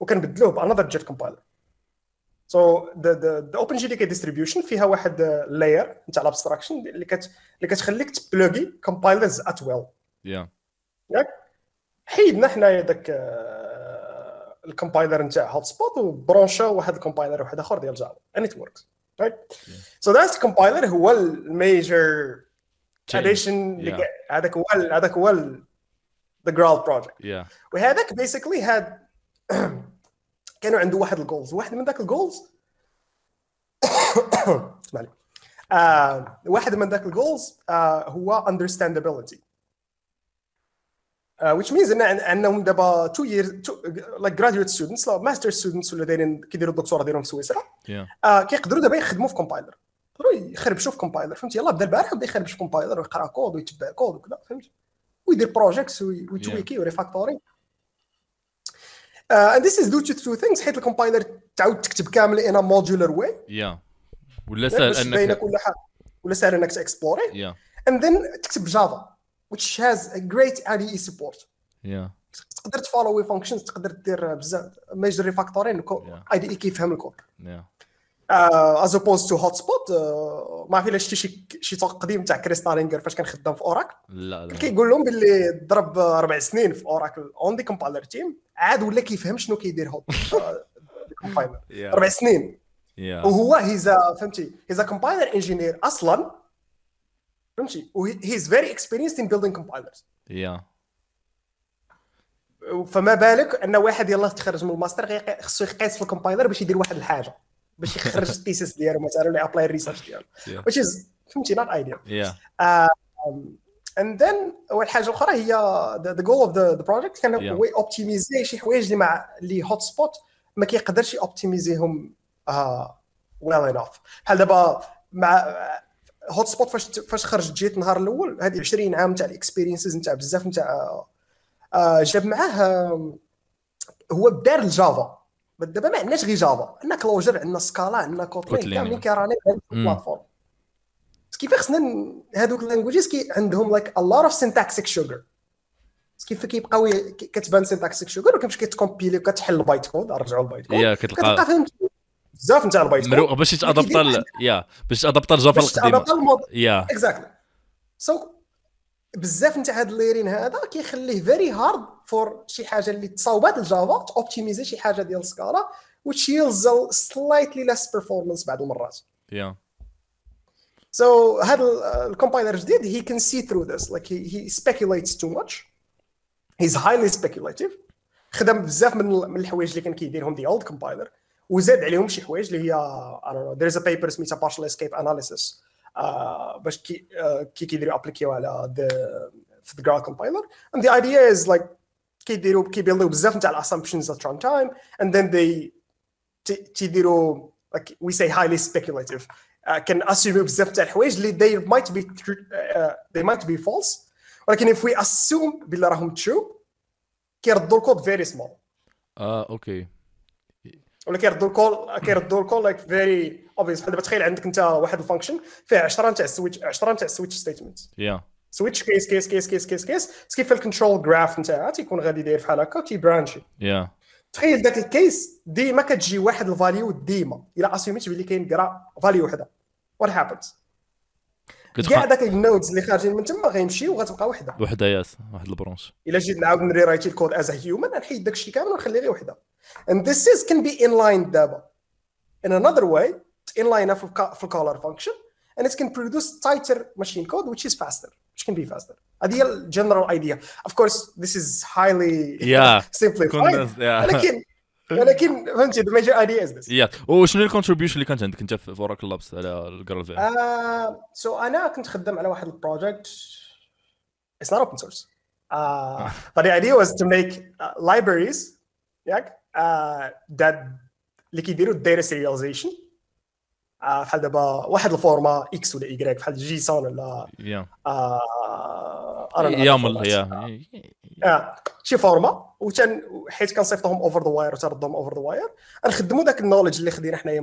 وكنبدلوه بانذر جيت كومبايلر سو ذا اوبن جي دي كي ديستريبيوشن فيها واحد لاير نتاع الابستراكشن اللي كتخليك تبلوغي كومبايلرز ات ويل ياك حيدنا حنايا داك الكومبايلر نتاع هوت سبوت وبرونشاو واحد الكومبايلر واحد اخر ديال جافا ان ات وركس رايت سو ذات الكومبايلر هو الميجر اديشن هذاك هو ذا جرال بروجيكت وهذاك بيسيكلي هاد كانوا عنده واحد الجولز واحد من ذاك الجولز اسمعني واحد من ذاك الجولز هو understandability which means انهم دابا 2 years like graduate students لا master students ولا دايرين كيديروا الدكتوراه ديالهم في سويسرا كيقدروا دابا يخدموا في كومبايلر يقدروا يخربشوا في كومبايلر فهمتي يلاه بدا البارح بدا يخربش في كومبايلر ويقرا كود ويتبع كود وكذا فهمتي ويدير بروجيكتس ويتويكي وريفاكتورينغ and this is due to two things حيت الكومبايلر تعاود تكتب كامل in a modular way ولا سهل انك تكسبلوري and then تكتب جافا which has a great IDE support تقدر تفولوي فانكشنز تقدر دير بزاف ميجر ريفاكتورين IDE كيفهم الكود as opposed to hotspot ما في لا شي طاق قديم تاع كريستالينغر فاش كان خدام في اوراكل لا كيقول لهم باللي ضرب 4 سنين في اوراكل اون دي كومبايلر تيم عاد ولا كيفهم شنو كيدير هوت كومبايلر 4 سنين وهو هيزا فهمتي هيزا كومبايلر انجينير اصلا فهمتي هيز فيري اكسبيرينسد ان بيلدينغ كومبايلرز فما بالك ان واحد يلاه تخرج من الماستر خصو يقيس في الكومبايلر باش يدير واحد الحاجه باش يخرج التيسيس ديالو مثلا ولا ابلاي ريسيرش ديالو which is فهمتي not ideal and then والحاجه الاخرى هي the goal of the project كان هو اوبتيمايزي شي حوايج اللي مع اللي هوت سبوت ما كيقدرش اوبتيمايزيهم well enough بحال دابا مع هوت سبوت فاش خرج جيت النهار الاول هذه 20 عام تاع الاكسبيرينسز نتاع بزاف نتاع جاب معاه هو دار الجافا دابا ما عندناش غير جافا عندنا كلوجر عندنا سكالا عندنا كوتلين كاملين كيراني في البلاتفورم كيف خصنا هذوك اللانجويجز كي عندهم لايك ا لوت اوف سينتاكسيك شوغر كيف كيبقاو كتبان سينتاكسيك شوغر وكيفاش كيتكومبيلي وكتحل البايت كود نرجعوا للبايت كود كتلقى فهمت بزاف نتاع البايت كود باش يتادابط باش ادابط الجافا القديمه اكزاكتلي سو بزاف نتاع هاد الليرين هذا كيخليه فيري هارد فور شي حاجه اللي تصاوبات الجافا اوبتيمايزي شي حاجه ديال سكالا which yields slightly less performance بعض المرات so هاد الكومبايلر الجديد he can see through this like he speculates too much he's highly speculative خدم بزاف من الحوايج اللي كان كيديرهم the old compiler وزاد عليهم شي حوايج اللي هي I don't know there is a paper اسمها Partial Escape Analysis باش كيديروا ابليكيو على في the Graal compiler and the idea is like كيديروا كيبيلدوا بزاف نتاع الاسامبشنز at runtime and then they تيديروا like we say highly speculative can assume بزاف نتاع الحوايج اللي they might be false ولكن if we assume بلا راهم true كيردوا الكود very small اوكي ولا كيردوا الكود like very obvious فدابا تخيل عندك انت واحد الفانكشن فيها 10 تاع السويتش ستيتمنت سويتش كيس كيس كيس كيس كيس كيس كيف الكنترول جراف نتاعها تيكون غادي داير بحال هكا كيبرانشي. يا تخيل ذاك الكيس ديما كتجي واحد الفاليو ديما الا اسيميت بلي كاين كرا فاليو وحده وات هابنز كاع داك النودز اللي خارجين من تما غيمشيو وغتبقى وحده وحده ياس واحد البرونش. الا جيت نعاود نري رايتي الكود از هيومن غنحيد داك الشيء كامل ونخلي غير وحده. and this is can be inlined دابا in another way to inline for caller function and it can produce tighter machine code which is faster which can be faster. هذه general idea. of course this is highly simplified ولكن فهمتي the major idea is this. يا وشنو الكونتريبيوشن اللي كانت عندك انت في اوراكل لابس على الجرل فيم؟ سو انا كنت خدام على واحد البروجيكت it's not open source but the idea was to make libraries that اللي كيديروا data serialization بحال دابا واحد الفورما اكس ولا ايغريك بحال جيسون ولا يامل شي فورما وتن حيت كنصيفطهم اوفر ذا واير وتردهم اوفر ذا واير نخدموا داك النوليدج اللي خدينا حنايا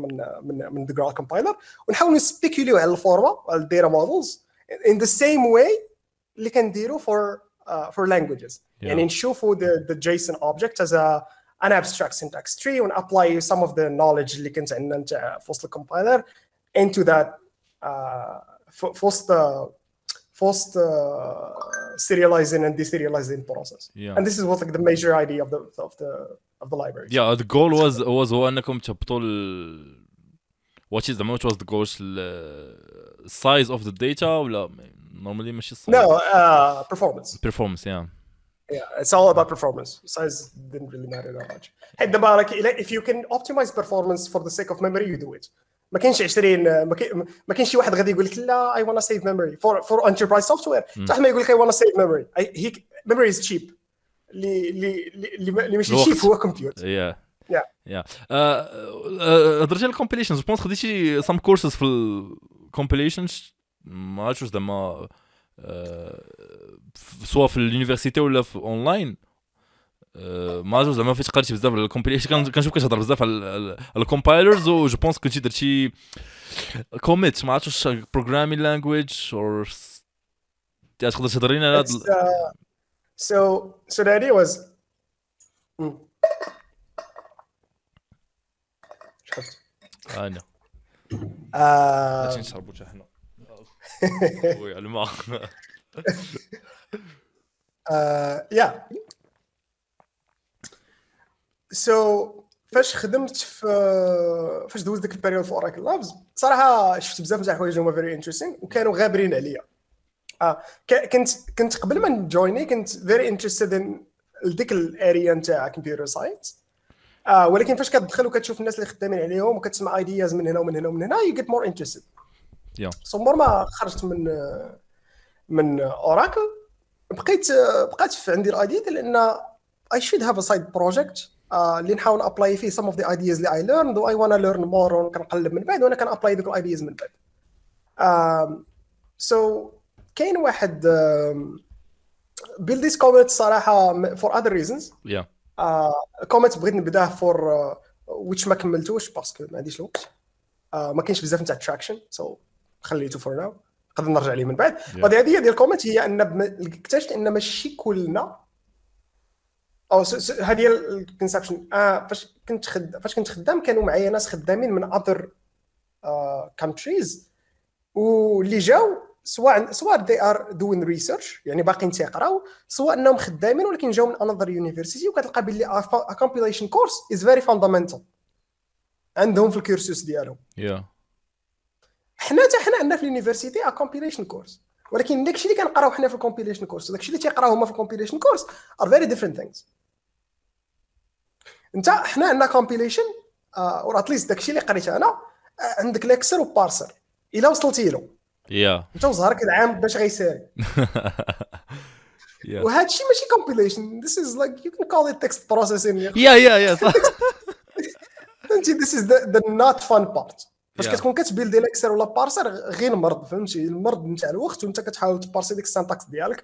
من جرال كومبايلر ونحاولوا نسبيكوليو على الفورما على الداتا مودلز ان ذا سيم واي اللي كنديروا فور لانجويجز. يعني نشوفوا ذا جيسون اوبجكت از an abstract syntax tree and apply some of the knowledge اللي كانت عندنا نتاع فوسط الكومبايلر into that فوسط serializing and deserializing process. And this is what like the major idea of the library. Yeah, the goal was هو انكم تهبطوا what was the goal size of the data ولا normally ماشي size. No, performance yeah. Yeah, it's all about performance. Size didn't really matter that much. Hey, دابا راك if you can optimize performance for the sake of memory, you do it. ما كاينش 20 ما كاينش شي واحد غادي يقول لك لا I want to save memory for enterprise software. حتى ما يقول لك I want to save memory. Memory is cheap. اللي ماشي cheap هو compute. Yeah. Yeah. Yeah. درجة الcompilations. بونس خديتي some courses في الcompilations. ما عرفتش زعما سواء في اليونيفرسيتي ولا في اونلاين ما عرفتش زعما فاش قريتي بزاف على الكومبيليشن كنشوف كتهضر بزاف على الكومبايلرز و جو بونس كنتي درتي كوميت ما عرفتش بروغرامين لانجويج اور تقدر تهضر لينا على هذا. So the idea was انا نشربوا حتى حنا وي الماء. Yeah. So فاش خدمت فاش دوز ديك البيريود في اوراكل لابز صراحه شفت بزاف نتاع حوايج هما فيري انتريستين وكانوا غابرين عليا. كنت قبل ما نجويني كنت فيري انتريستد لديك الاريا نتاع كمبيوتر ساينس ولكن فاش كتدخل وكتشوف الناس اللي خدامين عليهم وكتسمع ايدياز من هنا ومن هنا ومن هنا you get more interested. يا صمر ما خرجت من اوراكل بقيت عندي الايديا لان I should have a side project اللي نحاول ابلاي فيه some of the ideas اللي I learned و I want to learn more ونقلب من بعد وانا كنابلاي ذوك الايدياز من بعد. So كاين واحد build this comment صراحه for other reasons. يا comment بغيت نبداه for which ما كملتوش باسكو ما عنديش الوقت ما كاينش بزاف نتاع تراكشن سو خليته فور ناو نقدر نرجع ليه من بعد. القضيه ديال الكومنت هي ان اكتشفت ان ماشي كلنا او هذه الكونسبشن فاش كنت خدام كانوا معايا ناس خدامين من اذر كونتريز واللي جاو سواء they are doing research يعني باقيين تيقراو سواء انهم خدامين ولكن جاو من انذر يونيفرسيتي وكتلقى باللي compilation course is very fundamental عندهم في الكورسوس ديالهم. حنا عندنا في اليونيفرسيتي كومبيليشن كورس ولكن داكشي اللي كنقراو حنا في الكومبيليشن كورس وداكشي اللي تيقراو هما في الكومبيليشن كورس ار فيري ديفرنت ثينجز. انت حنا عندنا كومبيليشن اور اتليست داكشي اللي قريته انا عندك ليكسر وبارسر الا وصلتي له انت وزهرك العام باش غيساري. وهادشي ماشي كومبيليشن ذيس از لايك يو كان كول ات تكست بروسيسين. يا فهمتي this is the not fun part. فاش كتكون كتبيلدي ليكسر ولا بارسر غير المرض فهمتي المرض نتاع الوقت وانت كتحاول تبارسي ديك السانتاكس ديالك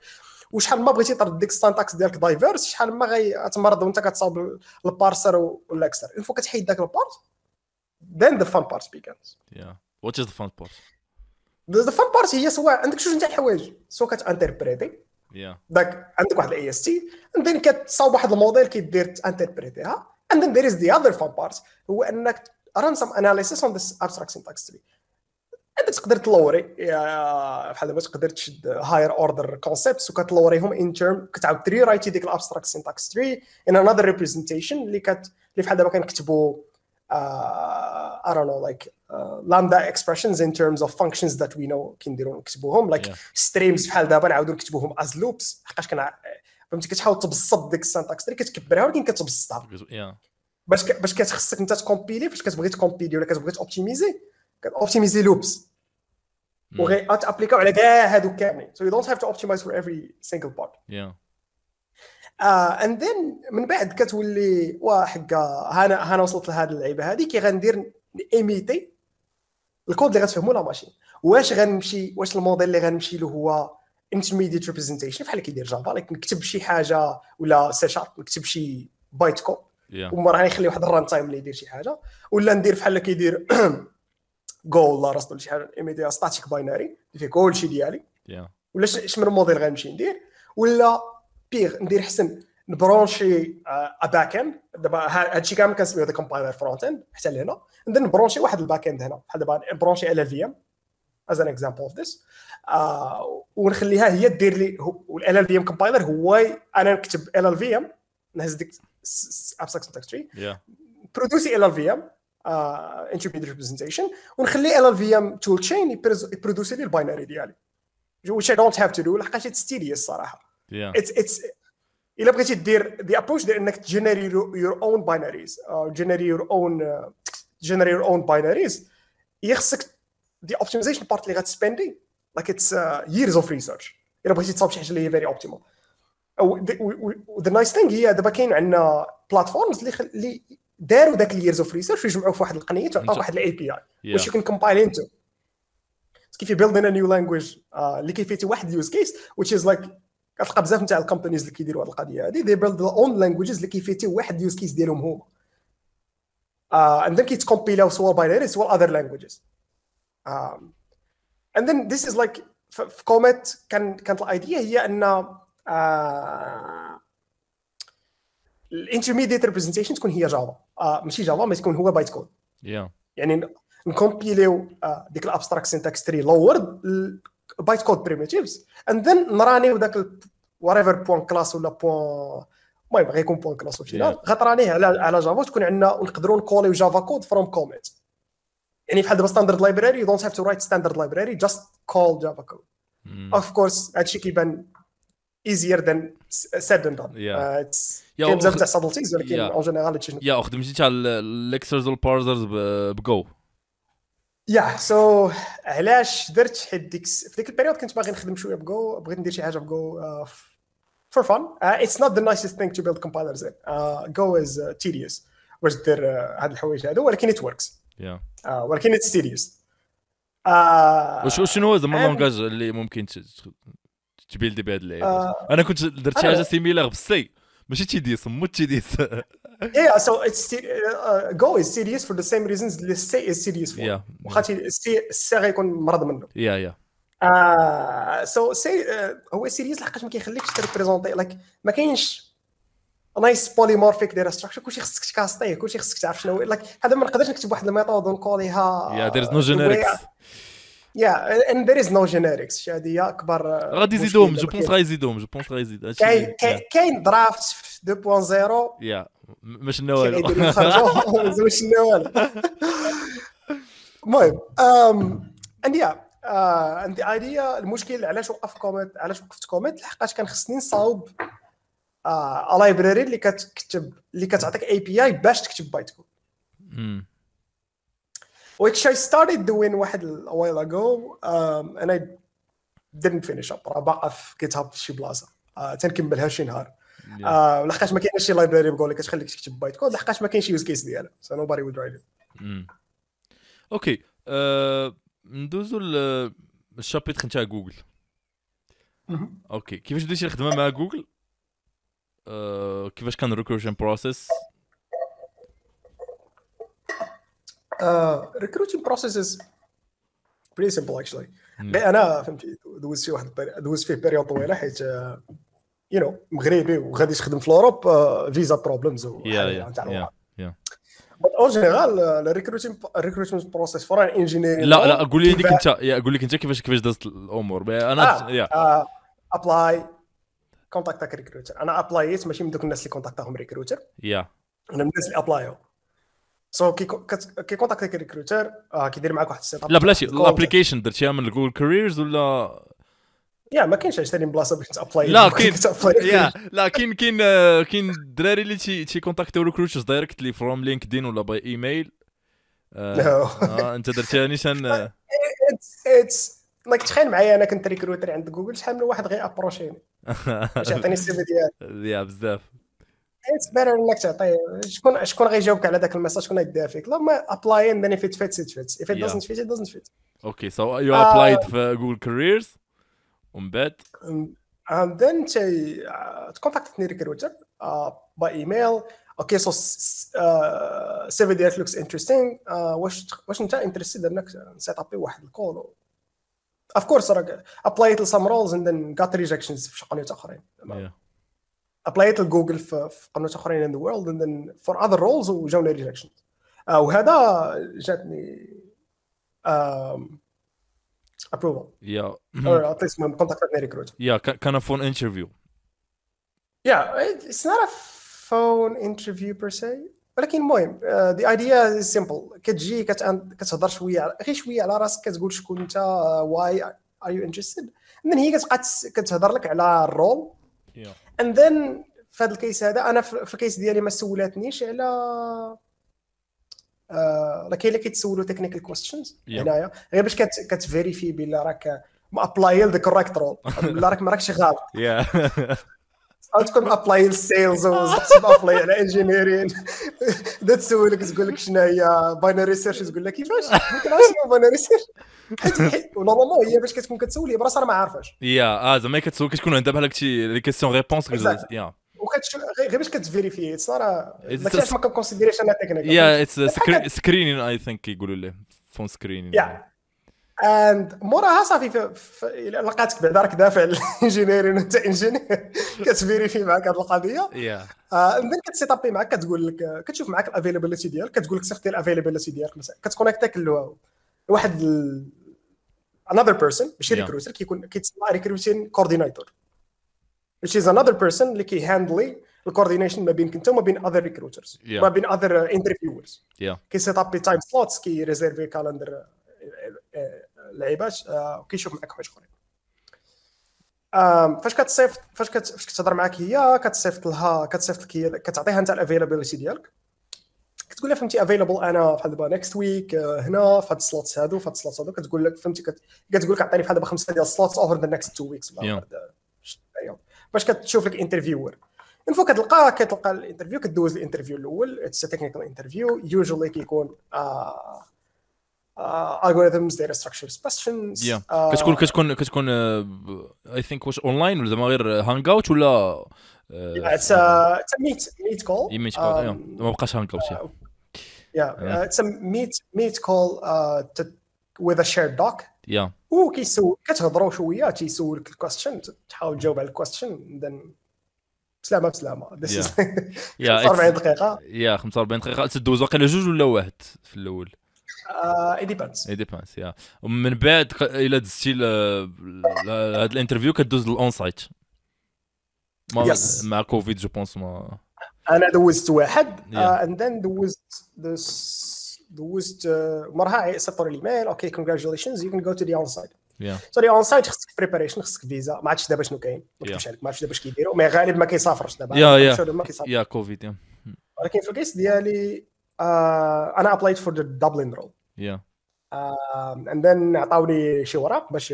وشحال ما بغيتي ترد ديك السانتاكس ديالك دايفيرس شحال ما غيتمرض وانت كتصاوب البارسر والليكسر اون فوا كتحيد داك البارت then the fun part begins. Yeah what is the fun part ذا فان بارتي هي سواء عندك جوج نتاع الحوايج، سواء كتانتربريتي داك عندك واحد الاي اس تي اند ذن كتصاوب واحد الموديل كيدير تانتربريتيها، اند ذن ذير از ذا اذر فان بارت هو انك ران سم اناليسيس اون ذيس ابستراكت سينتاكس تري. انت تقدر تلوري بحال دابا تقدر تشد هاير اوردر كونسيبتس وكتلوريهم ان تيرم كتعاود تري رايتي ديك الابستراكت سينتاكس تري ان انذر ريبريزنتيشن اللي بحال دابا كنكتبوا I don't know like lambda expressions in terms of functions that we know كنديرو نكتبوهم like streams بحال دابا نعاودو نكتبوهم as loops حقاش فهمتي كتحاول تبسط ديك السانتاكس اللي كتكبرها ولكن كتبسطها باش كتخصك انت تكومبيلي فاش كتبغي تكومبيلي ولا كتبغي توبتيميزي كتوبتيميزي لوبس وغي اتابليكاو على كاع هادو كاملين so you don't have to optimize for every single part. And then من بعد كتولي واحد هانا وصلت لهاد اللعيبه هذه كي غندير ايميتي الكود اللي غتفهمو لا ماشين. واش غنمشي واش الموديل اللي غنمشي له هو intermediate representation بحال كيدير جافا لكن نكتب شي حاجه ولا سي شارب نكتب شي بايت كود ومره غنخلي واحد الران تايم اللي يدير شي حاجه ولا ندير بحال اللي كيدير جو ولا راسل شي حاجه ايميتي ستاتيك باينري في كلشي ديالي ولا شمن الموديل غنمشي ندير ولا بيغ ندير حسن نبرونشي باك اند. دابا هادشي كامل كنسميوه ذا كومبايلر فرونت اند حتى لهنا ندير نبرونشي واحد الباك اند هنا بحال دابا نبرونشي LLVM as an example of this ونخليها هي دير لي LLVM كومبايلر هو انا نكتب LLVM نهز ديك ابستراكت سينتاكس تري برودوسي LLVM intermediate representation ونخلي LLVM tool chain يبرودوسي لي الباينري ديالي which I don't have to do لحقاش تستيلي الصراحه. It's إلا بغيتي دير the approach ديال إنك generate your own binaries or generate your own binaries يخصك the optimization part اللي غتسبندي like it's years of research إلا بغيتي تصاوب شي حاجة اللي هي very optimal. The nice thing هي دابا كاين عندنا platforms اللي داروا ذاك years of research ويجمعوا في واحد القنية ويعطيوك واحد ال API which you can compile into. كيف building a new language اللي كيفيتي واحد use case which is like كتلقى بزاف نتاع الكومبانيز اللي كيديروا هذه القضيه هذه they build their own languages اللي كيفيتي واحد يوز كيس ديالهم هما and then كيتكومبيلاو سوا باينري سوا other languages and then this is like في كوميت كانت الايديا هي ان الانترميديت ريبريزنتيشن تكون هي جافا ماشي جافا ما تكون هو بايت كود يعني نكومبيليو ديك الابستراكت سينتاكس تري لورد بايت كود بريميتيفز اند ذن نرانيو داك وريفر بوان كلاس ولا بوان المهم غير يكون بوان كلاس وفينال غترانيه على جافا تكون عندنا ونقدروا نكوليو جافا كود فروم كوميت يعني بحال دابا ستاندرد لايبراري يو دونت هاف تو رايت ستاندرد لايبراري جاست كول جافا كود اوف كورس هادشي كيبان easier than said and done. كاين بزاف تاع سابلتيز ولكن اون جينيرال هادشي خدمتي تاع الليكسرز والبارزرز بجو سو علاش درت حيت ديك في ديك البيريود كنت باغي نخدم شويه بجو بغيت ندير شي حاجه بجو فور فان. اتس نوت ذا نايسست ثينغ تو بيلد كومبايلرز جو از تيريوس واش دير هاد الحوايج هادو ولكن ات وركس ولكن اتس تيريوس. شنو هو زعما اللونغاج اللي ممكن تبيلد بهاد اللعيبه؟ انا كنت درت شي حاجه سيميلار بالسي ماشي تيديس موت تيديس. So it's Go is serious for the same reasons the C is serious for. وخاطر C غيكون مرض منه. So C هو serious لحقاش ما كيخليكش تريبريزونتي لايك ما كاينش نايس بوليمورفيك داير ستراكشر كلشي خصك كاستيه كلشي خصك تعرف شنو لايك هذا ما نقدرش نكتب واحد الميثود ونكوليها. There is no generics. And there is no generics. هذه اكبر غادي يزيدوهم جو بونس غايزيدوهم كاين درافت 2.0 مش نوال مش نوال. المهم عندي ايديا المشكل علاش وقفت كوميت لحقاش كان خصني نصاوب لايبراري اللي كتعطيك اي بي اي باش تكتب بايت كود which I started doing a while ago and I didn't finish up. باقا في GitHub شي بلاصه تنكملها شي نهار لحقاش ما كاينش شي لايبراري بقول لك كتخليك تكتب بايت كود لحقاش ما كاينش يوز كيس ديالها so nobody would write it. اوكي ندوزو للشابيتر نتاع جوجل. اوكي كيفاش بديتي الخدمه مع جوجل؟ كيفاش كان الريكروشن بروسيس؟ Recruiting process is pretty simple actually. غير انا فهمتي دوزت شي واحد الطريق دوزت فيه بيريود طويله حيت مغربي وغادي تخدم في اوروب فيزا بروبلمز نتاع او جينيرال الريكروتمنت بروسيس فور انجينير. لا قول لي ديك انت قول لك انت كيفاش دازت الامور. انا ابلاي كونتاكتك ريكروتر. انا ابلايت ماشي من دوك الناس اللي كونتاكتاهم ريكروتر، انا من الناس اللي ابلايو. سو كي كونتاكتك ريكروتر كيدير معاك واحد السيت اب. لا بلاتي الابليكيشن درتيها من جوجل كاريرز ولا ما كاينش اشتري من بلاصه باش تابلاي؟ لا كاين لا كاين الدراري اللي تي كونتاكتيو ريكروترز دايركتلي فروم لينكدين ولا باي ايميل. انت درتيها نيشان اتس لايك تخيل معايا انا كنت ريكروتر عند جوجل، شحال من واحد غير ابروشيني باش يعطيني السي في ديالي. بزاف اتس بيتر انك تعطيه شكون غيجاوبك على داك الميساج، شكون غيديها فيك. لا ما ابلاي اند بينيفيت فيتس اف ات دازنت فيت ات دازنت فيت. اوكي سو يو ابلايد في جوجل كاريرز ومبات عندن شيء تكونتاكتني ريكروتر باي ايميل. اوكي سو سيفي ديال لوكس انتريستينغ، واش انت انتريستد انك سيت اب واحد الكول؟ اوف كورس راك ابلايت لسام رولز اند ذن غات ريجكشنز في قنوات اخرين. ابلايت لجوجل في قنوات اخرين ان ذا وورلد اند ذن فور اذر رولز وجاوني ريجكشنز. وهذا جاتني approval. Or at least when contact with the recruiter. Kind of phone interview. It's not a phone interview per se. ولكن المهم the idea is simple. كتجي كتهضر شويه غير شويه على راسك، كتقول شكون انت، why are you interested. And then هي كتبقى كتهضر لك على الرول. And then في هذا الكيس هذا انا في الكيس ديالي ما سولاتنيش على لكاين اللي كيتسولوا تكنيكال كويستشنز هنايا غير باش كتفيريفي بلا راك مابلاي ذا كوريكت رول، بلا راك ما راكش غالط. تكون ابلاي السيلز وابلاي على انجينيرين تسولك تقول لك شنو هي باينري سيرش، تقول لك كيفاش شنو باينري سيرش، حيت نورمالمون هي باش كتكون كتسولي براسها راه ما عارفاش. زعما كتسول كتكون عندها بحال هكتي لي كيسيون ريبونس. غير باش كتفيريفي صرا ماكاش ما كونسيديريش انا تكنيك. اتس سكرينين اي ثينك يقولوا له فون سكرينين. اند موراها صافي الا لقاتك بعدا راك دافع الانجينيرين وانت انجينير كتفيريفي معاك هذه القضيه. اند كتسيطابي معاك، كتقول لك كتشوف معاك الافيلابيليتي ديالك، كتقول لك صيفط لي الافيلابيليتي ديالك مثلا، كتكونيكتك لواحد انذر بيرسون ماشي ريكروتر، كيكون كيتسمى ريكروتين كوردينيتور which is another person اللي كيهاندلي الكوردينيشن ما بينك انت وما بين other recruiters ما بين other interviewers. كيسيت اب تايم سلوتس، كيريزيرفي كالندر لعيبات، وكيشوف معك حوايج اخرين. فاش كتهضر معاك هي كتصيفط كتعطيها انت الافيلابيليتي ديالك، كتقول لها فهمتي افيلابل انا فحال دابا نيكست ويك هنا فهاد السلوتس هادو فهاد السلوتس هادو، كتقول لك فهمتي كتقول لك عطيني فحال دابا 5 ديال السلوتس اوفر ذا نيكست 2 ويكس باش كتشوف لك انترفيور. ان فوا كتلقى الانترفيو، كدوز الانترفيو الاول اتس تكنيكال انترفيو، يوجوالي كيكون algorithms data structures questions. كتكون اي ثينك واش اونلاين ولا زعما غير هانغ اوت ولا اتس ميت كول. ما بقاش هانغ اوت. اتس ميت كول with a shared doc. وكيسول كتهضروا شويه، تيسولك الكويستشن، تحاول تجاوب على الكويستشن، ذن سلامه ذس 45 دقيقه 45 دقيقه تدوز واقيلا جوج ولا واحد في الاول. اي ديبانس ومن بعد الى دزتي هذا الانترفيو كدوز الاون سايت مع كوفيد جو بونس. ما انا دوزت واحد اند ذن دوزت مرها سطر الايميل اوكي كونغراتيوليشنز يو كان جو تو ذا اون سايت. سو ذا اون سايت خصك بريباريشن، خصك فيزا، ما عرفتش دابا شنو كاين، ما كنتش عارف، ما عرفتش دابا اش كيديروا، ما غالب ما كيسافرش دابا ما كيسافر كوفيد. ولكن في الكيس ديالي انا ابلايت فور ذا دبلن رول اند ذن عطاوني شي وراق باش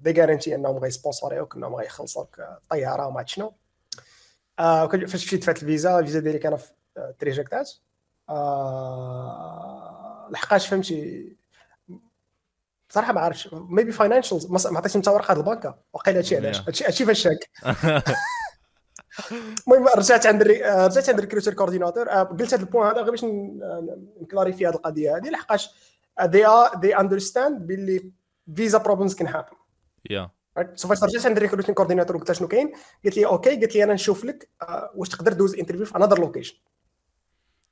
دي غارانتي انهم غيسبونسوريوك، انهم غيخلصوك الطياره وما عرفت شنو. فاش مشيت دفعت الفيزا ديالي كان في تريجكتات لحقاش فهمتي صراحه ما عرفتش ميبي فاينانشالز ما عطيتش انت ورقه البنكه وقيل هادشي علاش هادشي فاش شاك. المهم رجعت عند الريكروتر كورديناتور، قلت هذا البوان هذا غير باش نكلاريفي هذه القضيه هذه لحقاش they understand باللي فيزا بروبلمز كان حاكم. يا سو فاش رجعت عند الريكروتين كورديناتور قلت لها شنو كاين، قالت لي اوكي، قالت لي انا نشوف لك واش تقدر دوز انترفيو في انذر لوكيشن.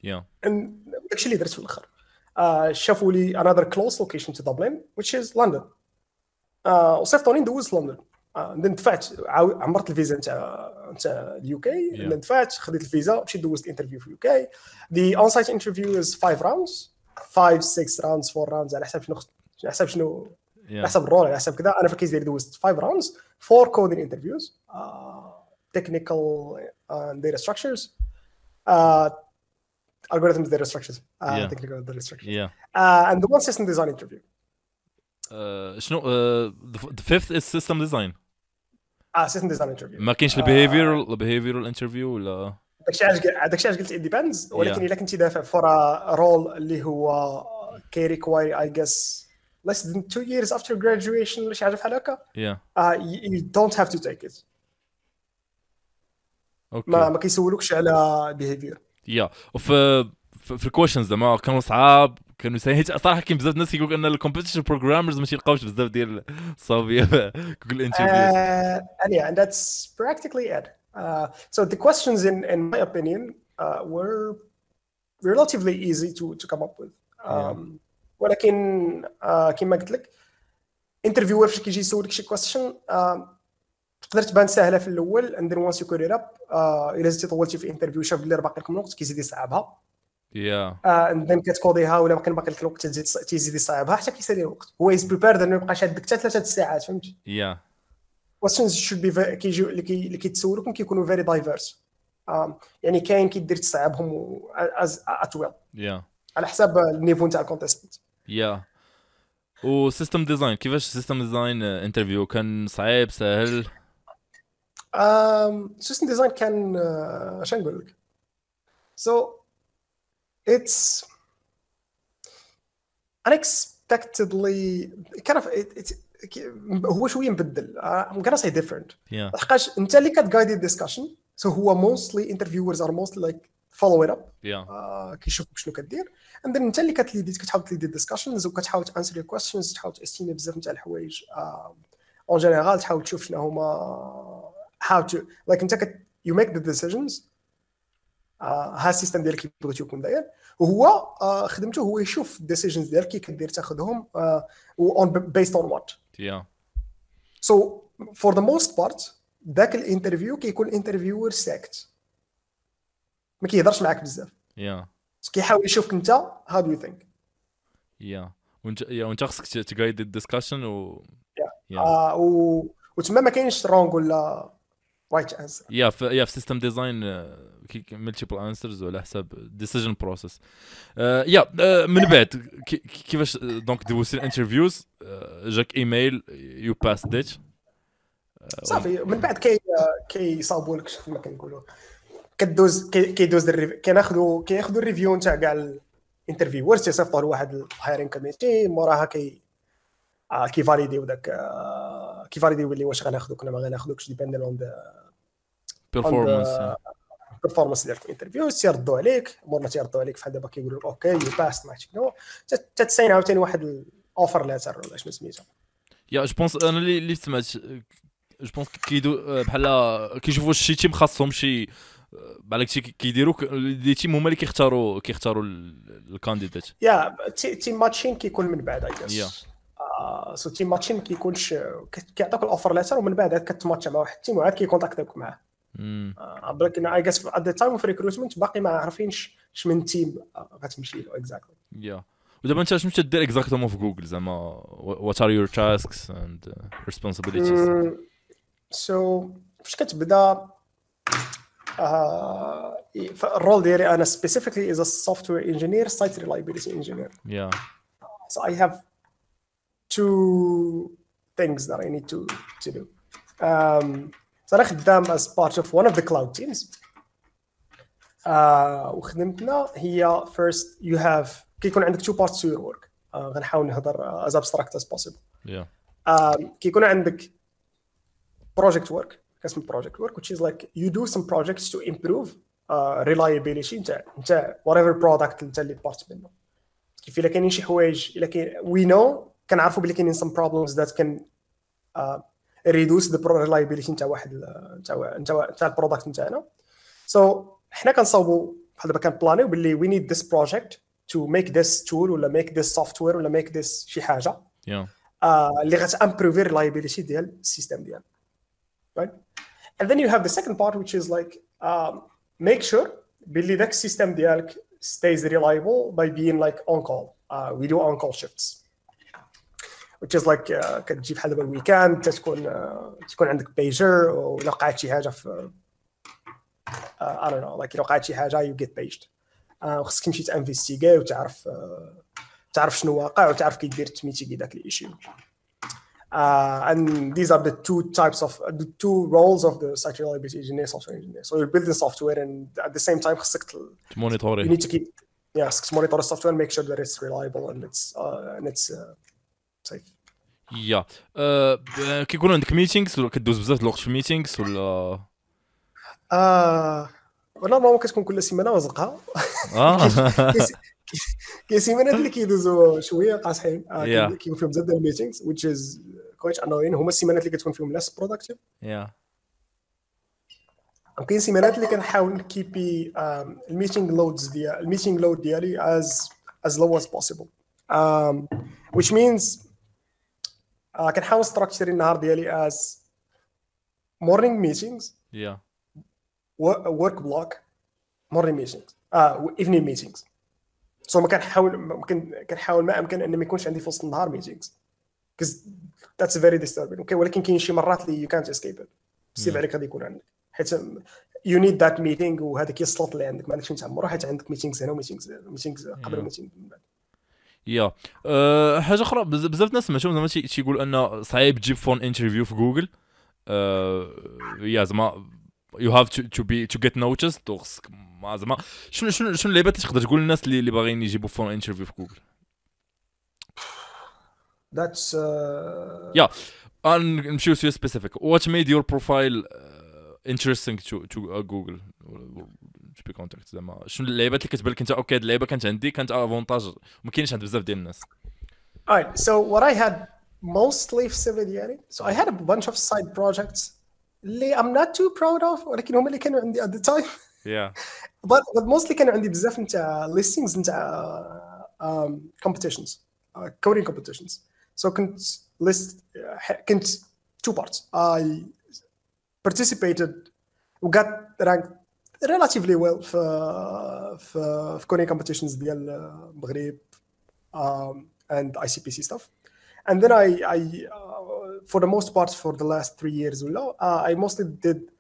يا داكشي اللي درت في الاخر. شافوا لي انذر كلوز لوكيشن في دبلن which is لندن، وصيفطوني ندوز لندن. ندفعت عمرت الفيزا نتاع اليو كي، ندفعت خديت الفيزا مشيت دوزت انترفيو في اليو كي. دي اون سايت انترفيو از 5 راوندز 5 6 راوندز 4 راوندز على حسب شنو على حسب الرول على حسب كذا. انا في الكيس ديالي دوزت 5 راوندز 4 كودين انترفيوز، تكنيكال داتا ستراكشرز، algorithms data structures, technical data structures. And the one system design interview. The fifth is system design. System design interview. ما كاينش behavioral interview ولا داكشي علاش قلت it depends. ولكن الا كنتي دافع for a role اللي هو كي require I guess less than 2 years after graduation ولا شي حاجه بحال هكا. You don't have to take it. Okay. ما كيسولوكش على behavior. يا وفي الكويشنز زعما كانوا صعاب، كانوا ساهلين صراحه. كاين بزاف الناس كيقول ان الكومبيتيشن بروغرامرز ما تيلقاوش بزاف ديال الصافيه جوجل انترفيوز. Yeah, and that's practically it. So the questions in my opinion were relatively easy to come up with. ولكن كما قلت لك انترفيور فاش كيجي يسولك شي كويشن تقدر تبان سهله في الاول، اند وانس يو كورير اب الا زدتي طولتي في انترفيو شاف بلي راه باقي لك من الوقت كيزيد يصعبها. يا اند ذن كتكوديها ولا باقي لك الوقت تزيد يصعبها حتى كيسالي الوقت. هو از بريبيرد انه يبقى شادك حتى 3 ساعات، فهمتي؟ يا كويشنز شود بي كيجيو اللي كيتسولوك كيكونوا فيري دايفيرس، يعني كاين كيدير تصعبهم اطول على حساب النيفو نتاع الكونتيستنت. يا و سيستم ديزاين، كيفاش سيستم ديزاين انترفيو كان صعيب سهل؟ system design can اش نقول لك. So it's unexpectedly kind of it هو شويه مبدل. I'm gonna say different. لحقاش انت اللي كتغايد الديسكشن، so هو mostly interviewers are mostly like follow it up. كيشوفوك شنو كدير، and then انت اللي كتليدي كتحاول تليدي الديسكشنز وكتحاول تانسر يور كويشنز، تحاول تستيني بزاف نتاع الحوايج. اون جينيرال تحاول تشوف شنو هما how to like انت you make the decisions. ها السيستم ديالك كيف بغيتي يكون داير، وهو خدمته هو يشوف الديسيجنز ديالك كي كدير تاخذهم و based on what. So for the most part ذاك الانترفيو كيكون انترفيور ساكت ما كيهضرش معاك بزاف. كيحاول يشوفك انت how do you think. وانت خصك تقايد الديسكشن و وتما ما كاينش رونغ ولا رايت انسر. في سيستم ديزاين ملتيبل انسرز وعلى حساب ديسيجن بروسيس. من بعد كيفاش دونك دوزتي الانترفيوز؟ جاك ايميل يو باس ديت صافي. من بعد كيصاوبوا لك كما كنقولوا كدوز كيدوز كياخذوا الريفيو نتاع كاع الانترفيورز، تيصيفطوا لواحد الهايرين كوميتي، موراها كيفاليديو داك كيفاليديو اللي واش غناخذو كنا ما غناخذوكش، ديباندون اون بيرفورمانس ديال الانترفيو. تيردوا عليك مورنا تيردوا عليك فحال دابا كيقولوا لك اوكي يو باس ما شنو، تتساين عاوتاني واحد الاوفر لاتر ولا شنو سميتها. يا جو بونس انا اللي سمعت جو بونس كيدو بحال كيشوفوا الشي تيم خاصهم شي بالك شي كيديروا لي تيم هما اللي كيختاروا الكانديدات. تيم ماتشين كيكون من بعد اي جاس. سو تيم ماتشين كيكونش كيعطيك الاوفر لاتر ومن بعد كتماتش مع واحد التيم وعاد كيكونتاكتيك معاه. ولكن اي جاس ات ذا تايم في ريكروتمنت باقي ما عارفينش اش من تيم غتمشي له اكزاكتلي. ودابا انت شنو تدير اكزاكتومون في جوجل زعما وات ار يور تاسكس اند ريسبونسابيلتيز؟ سو فاش كتبدا الرول ديالي انا سبيسيفيكلي از ا سوفتوير انجينير سايت ريلايبيليتي انجينير. سو اي هاف two things that I need to do. So I خدام as part of one of the cloud teams. وخدمتنا هي first you have كيكون عندك two parts to your work. غنحاول نهضر as abstract as possible. كيكون عندك project work كاسم project work which is like you do some projects to improve reliability نتاع whatever product نتاع اللي part منه. كيف إلا كاينين شي حوايج إلا كاين we know كان عارفوا بلي كاينين some problems that can reduce the reliability نتاع واحد نتاع البرودكت نتاعنا. So حنا كنصاوبوا بحال دابا كنبلانيو بلي we need this project to make this tool ولا make this software ولا make this شي حاجه اللي غتامبروفي reliability ديال السيستم ديالنا. Right? And then you have the second part which is like make sure بلي داك السيستم ديالك stays reliable by being like on call. We do on call shifts, which is like كتجي بحال دابا الويكاند تكون عندك pager ولا وقعت شي حاجه في I don't know like إلا وقعت شي حاجه you get paged وخصك تمشي تانفيستيغي وتعرف تعرف شنو واقع وتعرف كي دير تميتيغي داك الايشيو. And these are the two types of the two roles of the site reliability engineer, software engineer. So you're building software, and at the same time, you need to keep, monitor the software and make sure that it's reliable and it's safe. Yeah. كيكونوا عندك meetings ولا كدوز بزاف الوقت في meetings ولا؟ والله ما كتكون كل سيمانة وزقها. كيسيمانات اللي كيدوزوا شويه قاصحين كيكون فيهم بزاف ديال الميتينغز which is quite annoying. هما السيمانات اللي كتكون فيهم less productive. كاين سيمانات اللي كنحاول نكيبي الميتينغ لودز ديال الميتينغ لود ديالي as low as possible, which means كنحاول نستراكشر النهار ديالي as morning meetings, work block, morning meetings, evening meetings. So ما كنحاول ما امكن ان ما يكونش عندي في وسط النهار ميتينغز because that's very disturbing. okay, ولكن كاين شي مرات اللي you can't escape it. سيب عليك غادي يكون عندك حيت you need that meeting وهذاك السلوت اللي عندك ما عندكش تعمرو حيت عندك ميتينغز هنا وميتينغز قبل ميتينغ من بعد. حاجه اخرى بزاف ناس سمعتهم زعما تيقولوا ان صعيب تجيب فون انترفيو في جوجل. زعما you have to get noticed. زعما شنو اللعيبات اللي تقدر تقول للناس اللي باغيين يجيبوا فور انترفيو في جوجل؟ ذاتس نمشيو سي سبيسيفيك. وات ميد يور بروفايل انتريستينغ تو جوجل تو بي كونتاكت؟ زعما شنو اللعيبات اللي كتبان لك انت اوكي هاد اللعيبه كانت عندي كانت افونتاج ما كاينش عند بزاف ديال الناس؟ Alright, so what I had mostly في السيفي ديالي, so I had a bunch of side projects اللي I'm not too proud of ولكن هما اللي كانوا عندي at the time. But mostly كانوا عندي بزاف نتاع listings نتاع competitions, coding competitions. So كنت كنت two parts. I participated and got ranked relatively well في coding competitions ديال المغرب and ICPC stuff. And then for the most part, for the last 3 years, I mostly did.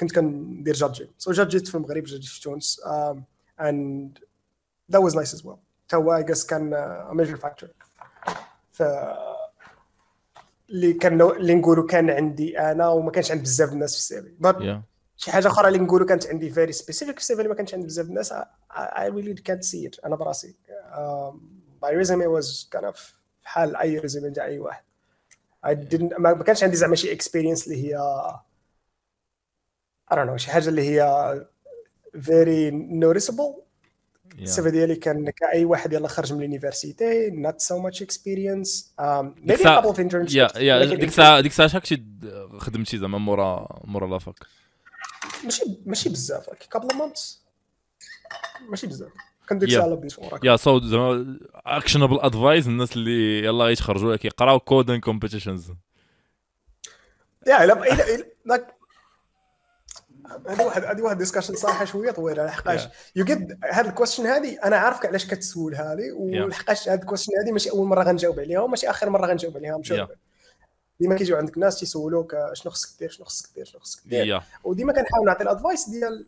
كنت كندير جادجي. So جادجيت في المغرب, جادجيت في تونس, and that was nice as well. توا I guess كان a major factor. اللي نقولوا كان عندي أنا وما كانش عند بزاف الناس في السيفي. But شي حاجة أخرى اللي نقولوا كانت عندي very specific في السيفي اللي ما كانش عند بزاف الناس. I really can't see it. أنا براسي. My resume was kind of في حال أي resume نتاع أي واحد. ما كانش عندي زعما شي experience اللي هي I don't know شي حاجة اللي هي very noticeable. السيفي ديالي كان كأي واحد يلا خرج من اليونيفرسيتي not so much experience. Maybe a couple of internships. ديك الساعة شاكشي خدمتي زعما مورا لافاك؟ ماشي بزاف, couple of months ماشي بزاف. كندير سالا بيس وراك. سو زعما اكشنبل ادفايس الناس اللي يلا يتخرجوا لك يقراو كودين كومبيتيشنز. هذه واحد ديسكشن صراحه شويه طويله لحقاش يو جيت هاد الكويستشن هذه. انا عارفك علاش كتسولها لي ولحقاش هاد الكويستشن هذه ماشي اول مره غنجاوب عليها وماشي اخر مره غنجاوب عليها. مشوف ديما كيجيو عندك ناس تيسولوك شنو خصك دير وديما كنحاول نعطي الادفايس ديال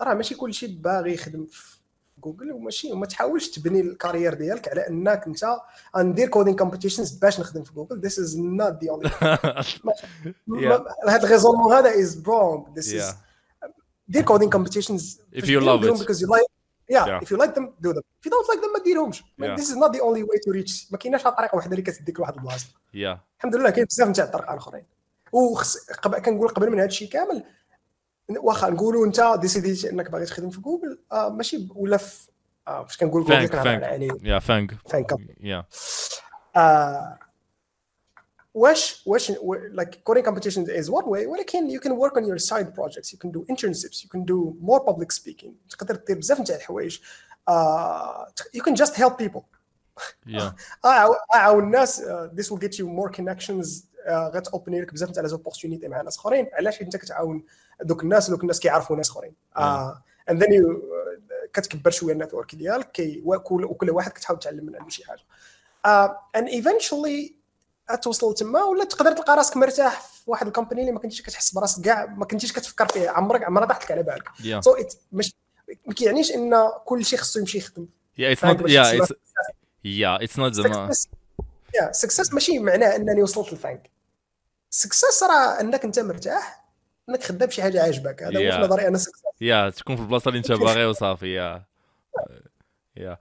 راه ماشي كلشي باغي يخدم في جوجل وماشي وما تحاولش تبني الكارير ديالك على انك انت غندير كودين كومبيتيشنز باش نخدم في جوجل. ذيس از نوت ذا اونلي هذا الريزونمون هذا از برونغ. ذيس از دير كودين كومبيتيشنز if you love them because you like if you like them do them, if you don't like them ما ديرهمش. This is not the only way to reach. ما كايناش طريقه واحده اللي كتديك لواحد البلاصه. الحمد لله كاين بزاف نتاع الطرق اخرين. كنقول قبل من هذا الشيء كامل واخا نقولوا انت ديسيديتي انك باغي تخدم في جوجل ماشي ولا فاش كنقول جوجل كنهضر على فانك Which like coding competition is one way. ولكن you can work on your side projects. You can do internships. You can do more public speaking. تقدر تدير بزاف نتاع الحوايج. You can just help people. Yeah. أعاون الناس. This will get you more connections. غتopen لك بزاف نتاع opportunities مع ناس آخرين. علاش أنت كتعاون دوك الناس لوك الناس كيعرفوا ناس آخرين. And then you كتكبر شوية النتورك ديالك كي وكل واحد كتحاول تعلم منه شي حاجة. And eventually. توصل تما ولا تقدر تلقى راسك مرتاح في واحد الكومباني اللي ما كنتيش كتحس براسك كاع ما كنتيش كتفكر فيه عمرك عمرها ضحك على بالك سو ما كيعنيش ان كل شيء خصو يمشي يخدم it's not زعما سكسس ماشي معناه انني وصلت للفانك سكسس راه انك انت مرتاح انك خدام شي حاجه عاجبك هذا هو في نظري انا سكسس تكون في البلاصه اللي انت باغي وصافي يا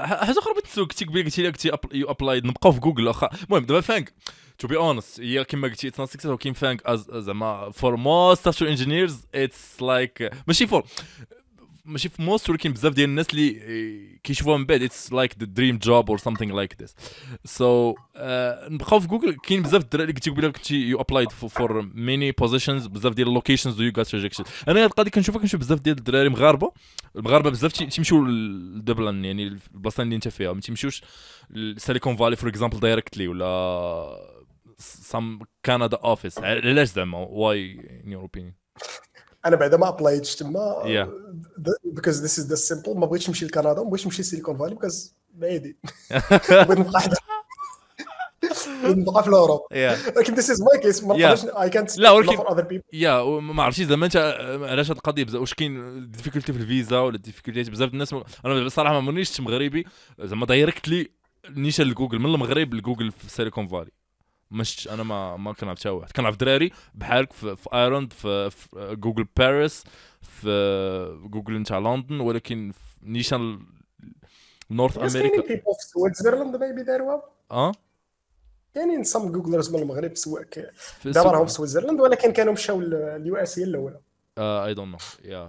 حاجه اخرى بتسوقتي قبل قلتي لي كنتي يو ابلايد نبقاو في جوجل واخا المهم دابا فانك تو بي اونست هي كما قلتي اتس نوت سكسس ولكن فانك زعما فور موست سوفتوير انجينيرز اتس لايك ماشي في موست ولكن بزاف ديال الناس اللي كيشوفوها من بعد اتس لايك ذا دريم جوب اور سامثينغ لايك ذيس سو نبقاو في جوجل كاين بزاف الدراري اللي قلتي قبل كنتي يو ابلايد فور ميني بوزيشنز بزاف ديال اللوكيشنز يو غات ريجكتد انا هاد القضيه كنشوف بزاف ديال الدراري المغاربه بزاف تيمشيو لدبلن يعني البلاصه اللي انت فيها ما تيمشيوش لسيليكون فالي فور اكزامبل دايركتلي ولا سام كندا اوفيس علاش زعما واي ان يور اوبينيون انا بعدا ما ابلايتش تما بيكوز ذيس از ذا سيمبل ما بغيتش نمشي لكندا وما بغيتش نمشي لسيليكون فالي بيكوز بعيدين بغيت نبقى حدا نبقى في اوروب ولكن ذيس از ماي كيس ما نقدرش اي كانت لا ولكن ما عرفتش زعما انت علاش هاد القضيه بزاف واش كاين ديفيكولتي في الفيزا ولا ديفيكولتيات بزاف الناس انا بصراحه ما عمرني شفت مغربي زعما دايركتلي نيشان لجوجل من المغرب لجوجل في سيليكون فالي مش انا ما كنعرف حتى واحد كنعرف دراري بحالك في ايرلند في جوجل باريس في جوجل نتاع لندن ولكن نيشان نورث امريكا في سويسرلاند ميبي داروا كاينين سام جوجلرز من المغرب سواء دابا راهم في سويسرلاند ولكن كانوا مشاو لليو اس هي الاولى اي دون نو يا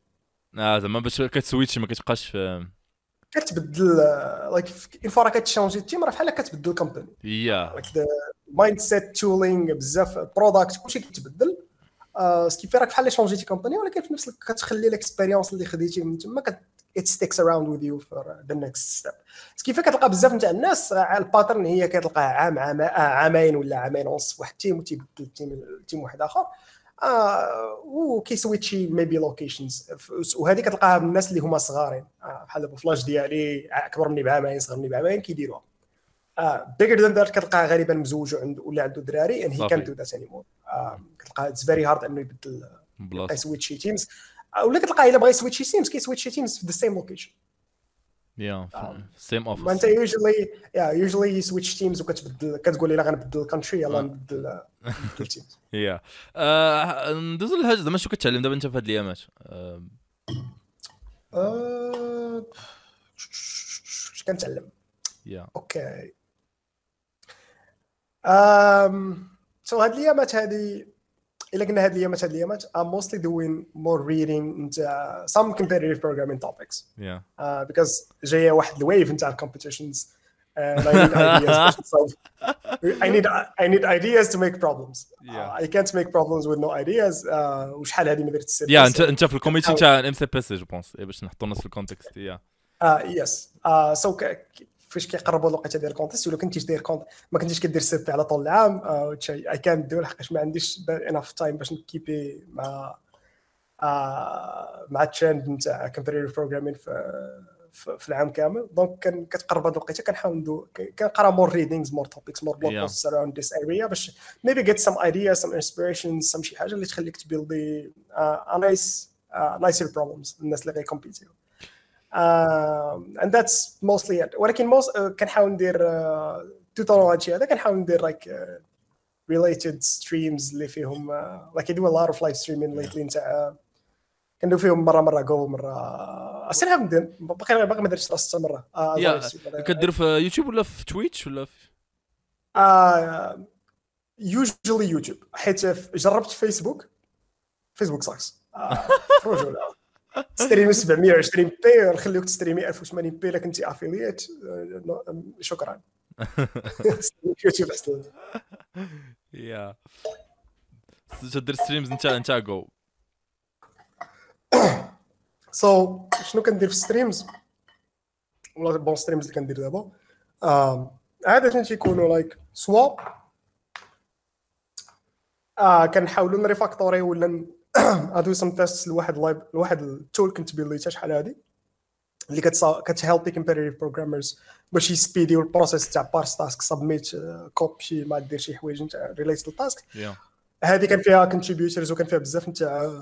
زعما باش كتسويتش ما كتبقاش كتبدل لايك الفورا كتشانجي التيم راه بحال كتبدل الكومباني لايك المايند سيت تولينغ بزاف بروداكت كلشي كيتبدل سكيفي راك بحال شانجيتي كومباني ولكن في نفس الوقت كتخلي الاكسبيريونس اللي خديتي من تما it sticks around with you for the next step سكيفي كتلقى بزاف نتاع الناس على الباترن هي كتلقاها عامين ولا عامين ونص واحد التيم وتيبدل التيم واحد اخر وكيسويتشي ميبي لوكيشنز وهذه كتلقاها من الناس اللي هما صغارين بحال دابا فلاش ديالي اكبر مني بعامين صغر مني بعامين كيديروها bigger than that كتلقاها غالبا مزوج ولا عنده دراري and he can't do that anymore كتلقى it's very hard انه يبدل يسويتشي تيمز ولا كتلقاه الا بغى يسويتشي تيمز كيسويتشي تيمز في ذا سيم لوكيشن same office انت usually you switch teams وكتبدل كتقول الا غنبدل الكونتري يلا نبدل التيم ندوزو للحاجه زعما شنو كتعلم دابا انت في هاد الايامات اش كنتعلم اوكي سو هاد الايامات هادي الا قلنا هاد الايامات I'm mostly doing more reading into some competitive programming topics because جايه واحد الويف نتاع competitions and I need ideas to solve. I need ideas to make problems I can't make problems with no ideas وشحال هذه ما درت السيت انت في الكوميتي تاع MCPC جو بونس باش نحطو الناس في الكونتكست يس سو فاش كيقربوا الوقت ديال الكونتيست ولا كنتيش داير كونت ما كنتيش كدير سيت على طول العام اي كان دير لحقاش ما عنديش اناف تايم باش نكيبي مع الترند نتاع كومبيتيتيف بروغرامين في العام كامل دونك كتقرب هاد الوقيته كنحاول ندو كنقرا مور ريدينغز مور توبكس مور بلوك بوست اراوند ذيس اريا باش ميبي جيت سم ايديا سم انسبيريشن سم شي حاجه اللي تخليك تبيلدي نايسير بروبلمز الناس اللي غيكومبيتيو and that's mostly it. ولكن most كنحاول ندير توتوريال شيء هذا كنحاول ندير لايك ريليتد ستريمز اللي فيهم لايك اي دو ا لوت اوف لايف ستريمين ليتلي نتاع كندير فيهم مره جو مره اصلا هندير باقي ما درتش راسي حتى مره. كدير في يوتيوب ولا في تويتش ولا في يوجوالي يوتيوب حيت جربت فيسبوك ساكس خرجوا ستريم 720 بي ونخليوك تستريمي 1080 بي لكن انت افيلييت شكرا يوتيوب اصلا يا تدير ستريمز نتا جو. سو شنو كندير في ستريمز والله بون ستريمز اللي كندير دابا عاده تيكونوا لايك سوا كنحاولوا نريفاكتوري ولا ادو سم تيست لواحد لايب لواحد التول كنت بيليتها شحال هادي اللي كتهيلبي كومبيتيتيف بروغرامرز باش يسبيديو البروسيس تاع بارس تاسك سبميت كوبي ما دير شي حوايج نتاع ريليت للتاسك. هذه كان فيها كونتريبيوتورز وكان فيها بزاف نتاع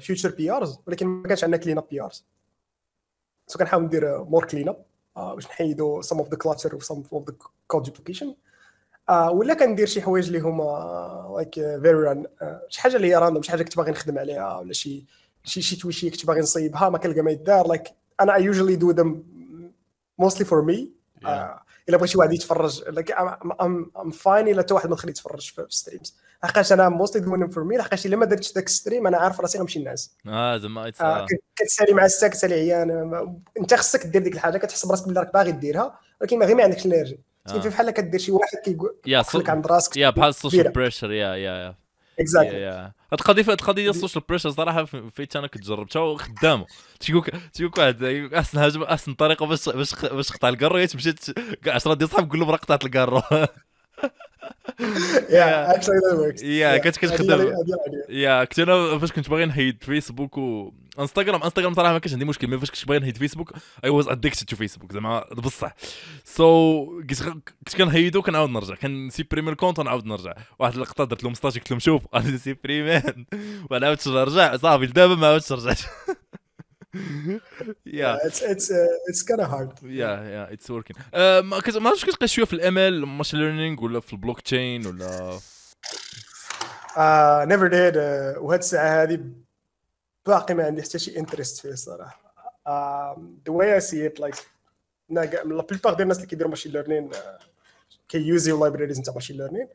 فيوتشر بي ارز ولكن ما كانش عندنا كلين اب بي ارز سو كنحاول ندير مور كلين اب باش نحيدو سم اوف ذا كلاتر وسم اوف ذا كود دوبليكيشن ولا كندير شي حوايج اللي هما لايك فيري شي حاجه اللي هي راندوم شي حاجه كنت باغي نخدم عليها ولا شي تويشي كنت باغي نصيبها ما كنلقى ما يدار لايك انا I usually do them mostly for me الا بغى شي واحد يتفرج like I'm fine الا حتى واحد ما خليت يتفرج في ستريمز حقاش انا mostly doing them for me حقاش الا ما درتش داك ستريم انا عارف راسي غنمشي نعس زعما كتسالي مع الساك تسالي عيان انت خصك دير ديك الحاجه كتحسب راسك بلي راك باغي ديرها ولكن ما غير ما عندكش الانرجي كيف بحال كدير شي واحد كيقول لك عند راسك يا بحال السوشيال بريشر يا اكزاكتلي هاد القضيه السوشيال بريشر صراحه فيت انا كنت جربتها وخدامه تيقولك واحد احسن هجمه احسن طريقه باش تقطع الكارو هي تمشي كاع 10 ديال صحاب تقول لهم راه قطعت الكارو يا اكشلي ذات وركس يا كتخدم يا كنت انا فاش كنت باغي نحيد فيسبوك وانستغرام صراحه ما كانش عندي مشكل مي فاش كنت باغي نحيد فيسبوك اي واز اديكتد تو فيسبوك زعما بصح سو كنت كنحيدو كنعاود نرجع كنسيبريمي الكونت ونعاود نرجع واحد اللقطه درت لهم ستاج قلت لهم شوف غادي نسيبريمي وانا عاودت نرجع صافي لدابا ما عاودتش رجعت يا اتس كان هارد يا اتس وركين ما كنعرفش كتلقى شويه في الام ال ماشين ليرنينغ ولا في البلوك تشين ولا نيفر ديد وهاد الساعه هادي باقي ما عندي حتى شي انتريست فيه الصراحه ذا واي اي سي ات لايك لا بلوبار ديال الناس اللي كيديروا ماشين ليرنينغ كيوزيو لايبراريز نتاع ماشين ليرنينغ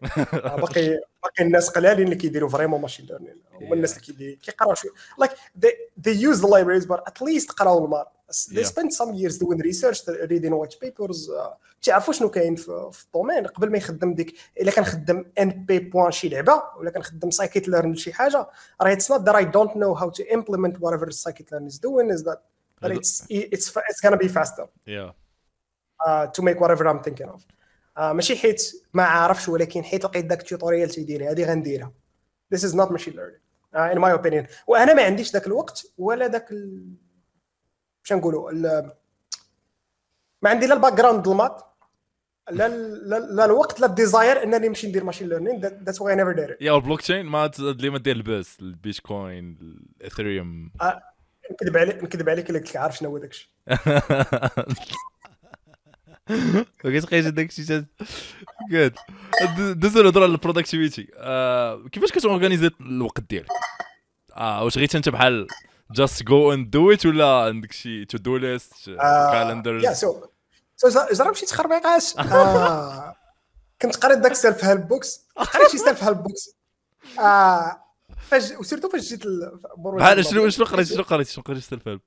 باقي الناس قلالين اللي كيديروا فريمون ماشين ليرنينغ هما الناس اللي كيقراو شويه لايك they use the libraries but at least قراو المار they spend some years doing research reading white papers تعرفوا شنو كاين في الدومين قبل ما يخدم ديك الا كنخدم ان بي بوان شي لعبه ولا كنخدم سايكيت ليرن شي حاجه راه it's not that I don't know how to implement whatever سايكيت ليرن is doing is that but it's gonna be faster to make whatever I'm thinking of ماشي حيت ما عارفش ولكن حيت لقيت داك التيوتوريال تيديرها هذه غنديرها this is not machine learning in my opinion وانا ما عنديش داك الوقت ولا داك باش نقولوا ما عندي لا الباك جراوند المات لا لا الوقت لا الديزاير انني نمشي ندير ماشين ليرنينغ ذاتس واي نيفر دير يا البلوك تشين ما تدلي ما دير البيس البيتكوين الاثيريوم نكذب عليك الا قلت لك عارف شنو هو داكشي وكيف تقيس داكشي جد جد دوزو نهضروا على البروداكتيفيتي كيفاش كتورغانيزي الوقت ديالك واش غير انت بحال جاست جو اند دو ات ولا عندك شي تو دو ليست كالندرز يا سو جرب شي تخربيقات كنت قريت داك سيلف هيلب بوكس قريت شي سيلف هيلب بوكس فاش وسيرتو فاش جيت بحال شنو قريت سيلف هيلب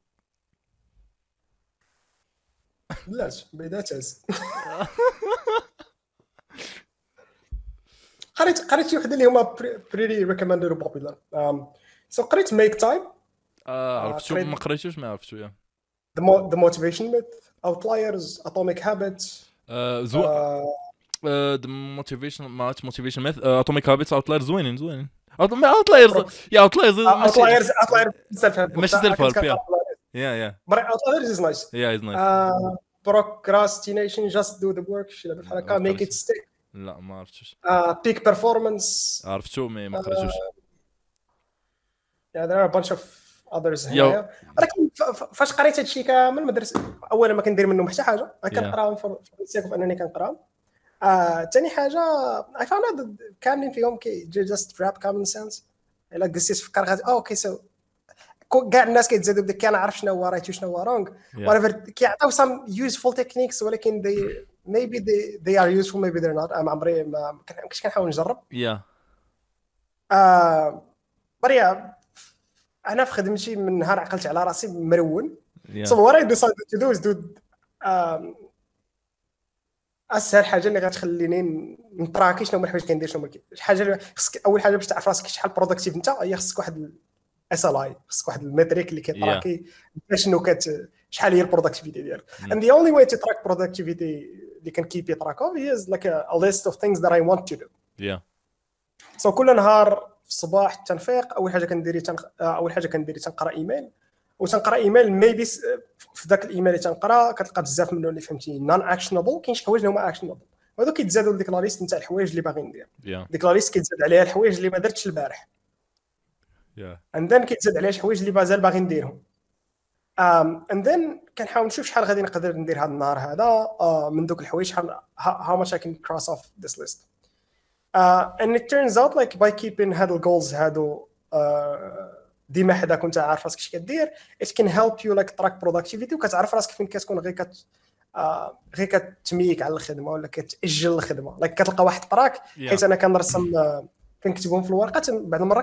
بلاش بيدات عز قريت شي وحده اللي هما بريتي ريكومندد وبوبولار سو قريت ميك تايم عرفتو ما قريتوش ما عرفتو يا ذا موتيفيشن ميث اوتلايرز اتوميك هابيت ذا موتيفيشن مات موتيفيشن ميث اتوميك هابيت اوتلايرز زوينين اوتلايرز ماشي ديال Yeah. But Outliers is nice. Yeah, it's nice. Procrastination, just do the work. Make it stick. لا ما عرفتوش. Peak performance. عرفتو مي ما قريتوش. Yeah, there are a bunch of others here. ولكن فاش قريت هادشي كامل ما درت أولا ما كندير منهم حتى حاجة. كنقراهم for the sake of أنني كنقراهم. ثاني حاجه اي فاوند كاملين فيهم كي جاست تراب كومن سنس. الا قسيت تفكر غادي اوكي سو كاع الناس كيتزادوا بداك كنعرف شنو هو رايت وشنو هو رونغ ولافر كيعطيو سام يوزفول تكنيكس ولكن دي ميبي دي ار يوزفول ميبي ذي ار نوت. انا عمري ما كنتش كنحاول نجرب يا بريا. انا في خدمتي من نهار عقلت على راسي مرون سو وراي ديسايد تو دوز دود اسهل حاجه اللي غتخليني نتراكي شنو هما الحوايج كندير شنو الحاجه اللي خصك اول حاجه باش تعرف راسك شحال برودكتيف انت هي خصك واحد اس ال اي خصك واحد الميتريك اللي كيتراكي شنو شحال هي البرودكتيفيتي ديالك. اند ذا اونلي واي تو تراك برودكتيفيتي اللي كان كيبي تراك اوف هي از لايك ا ليست اوف ثينجز ذات اي وانت تو دو يا سو كل نهار في الصباح التنفيق اول حاجه كنديري تنقرا ايميل وتنقرا ايميل ميبي في ذاك الايميل اللي تنقرا كتلقى بزاف منهم اللي فهمتي نون اكشنبل كاين شي حوايج اللي هما اكشنبل وهذوك كيتزادوا لديك لا ليست نتاع الحوايج اللي باغي ندير ديك لا ليست كيتزاد عليها الحوايج اللي ما درتش البارح اند ذن كيتزاد عليها شي حوايج اللي مازال باغي نديرهم اند ذن كنحاول نشوف شحال غادي نقدر ندير هذا النهار هذا من دوك الحوايج شحال هاو ماتش اي كان كروس اوف ذيس ليست. And it turns out like by keeping هادو goals هادو ديما حدا كنت عارف راسك اش كدير it can help you like track productivity وكتعرف راسك فين كتكون غير غير كتميك على الخدمه ولا كتاجل الخدمه like كتلقى واحد تراك حيت انا كنرسم كنكتبهم في الورقه بعد المره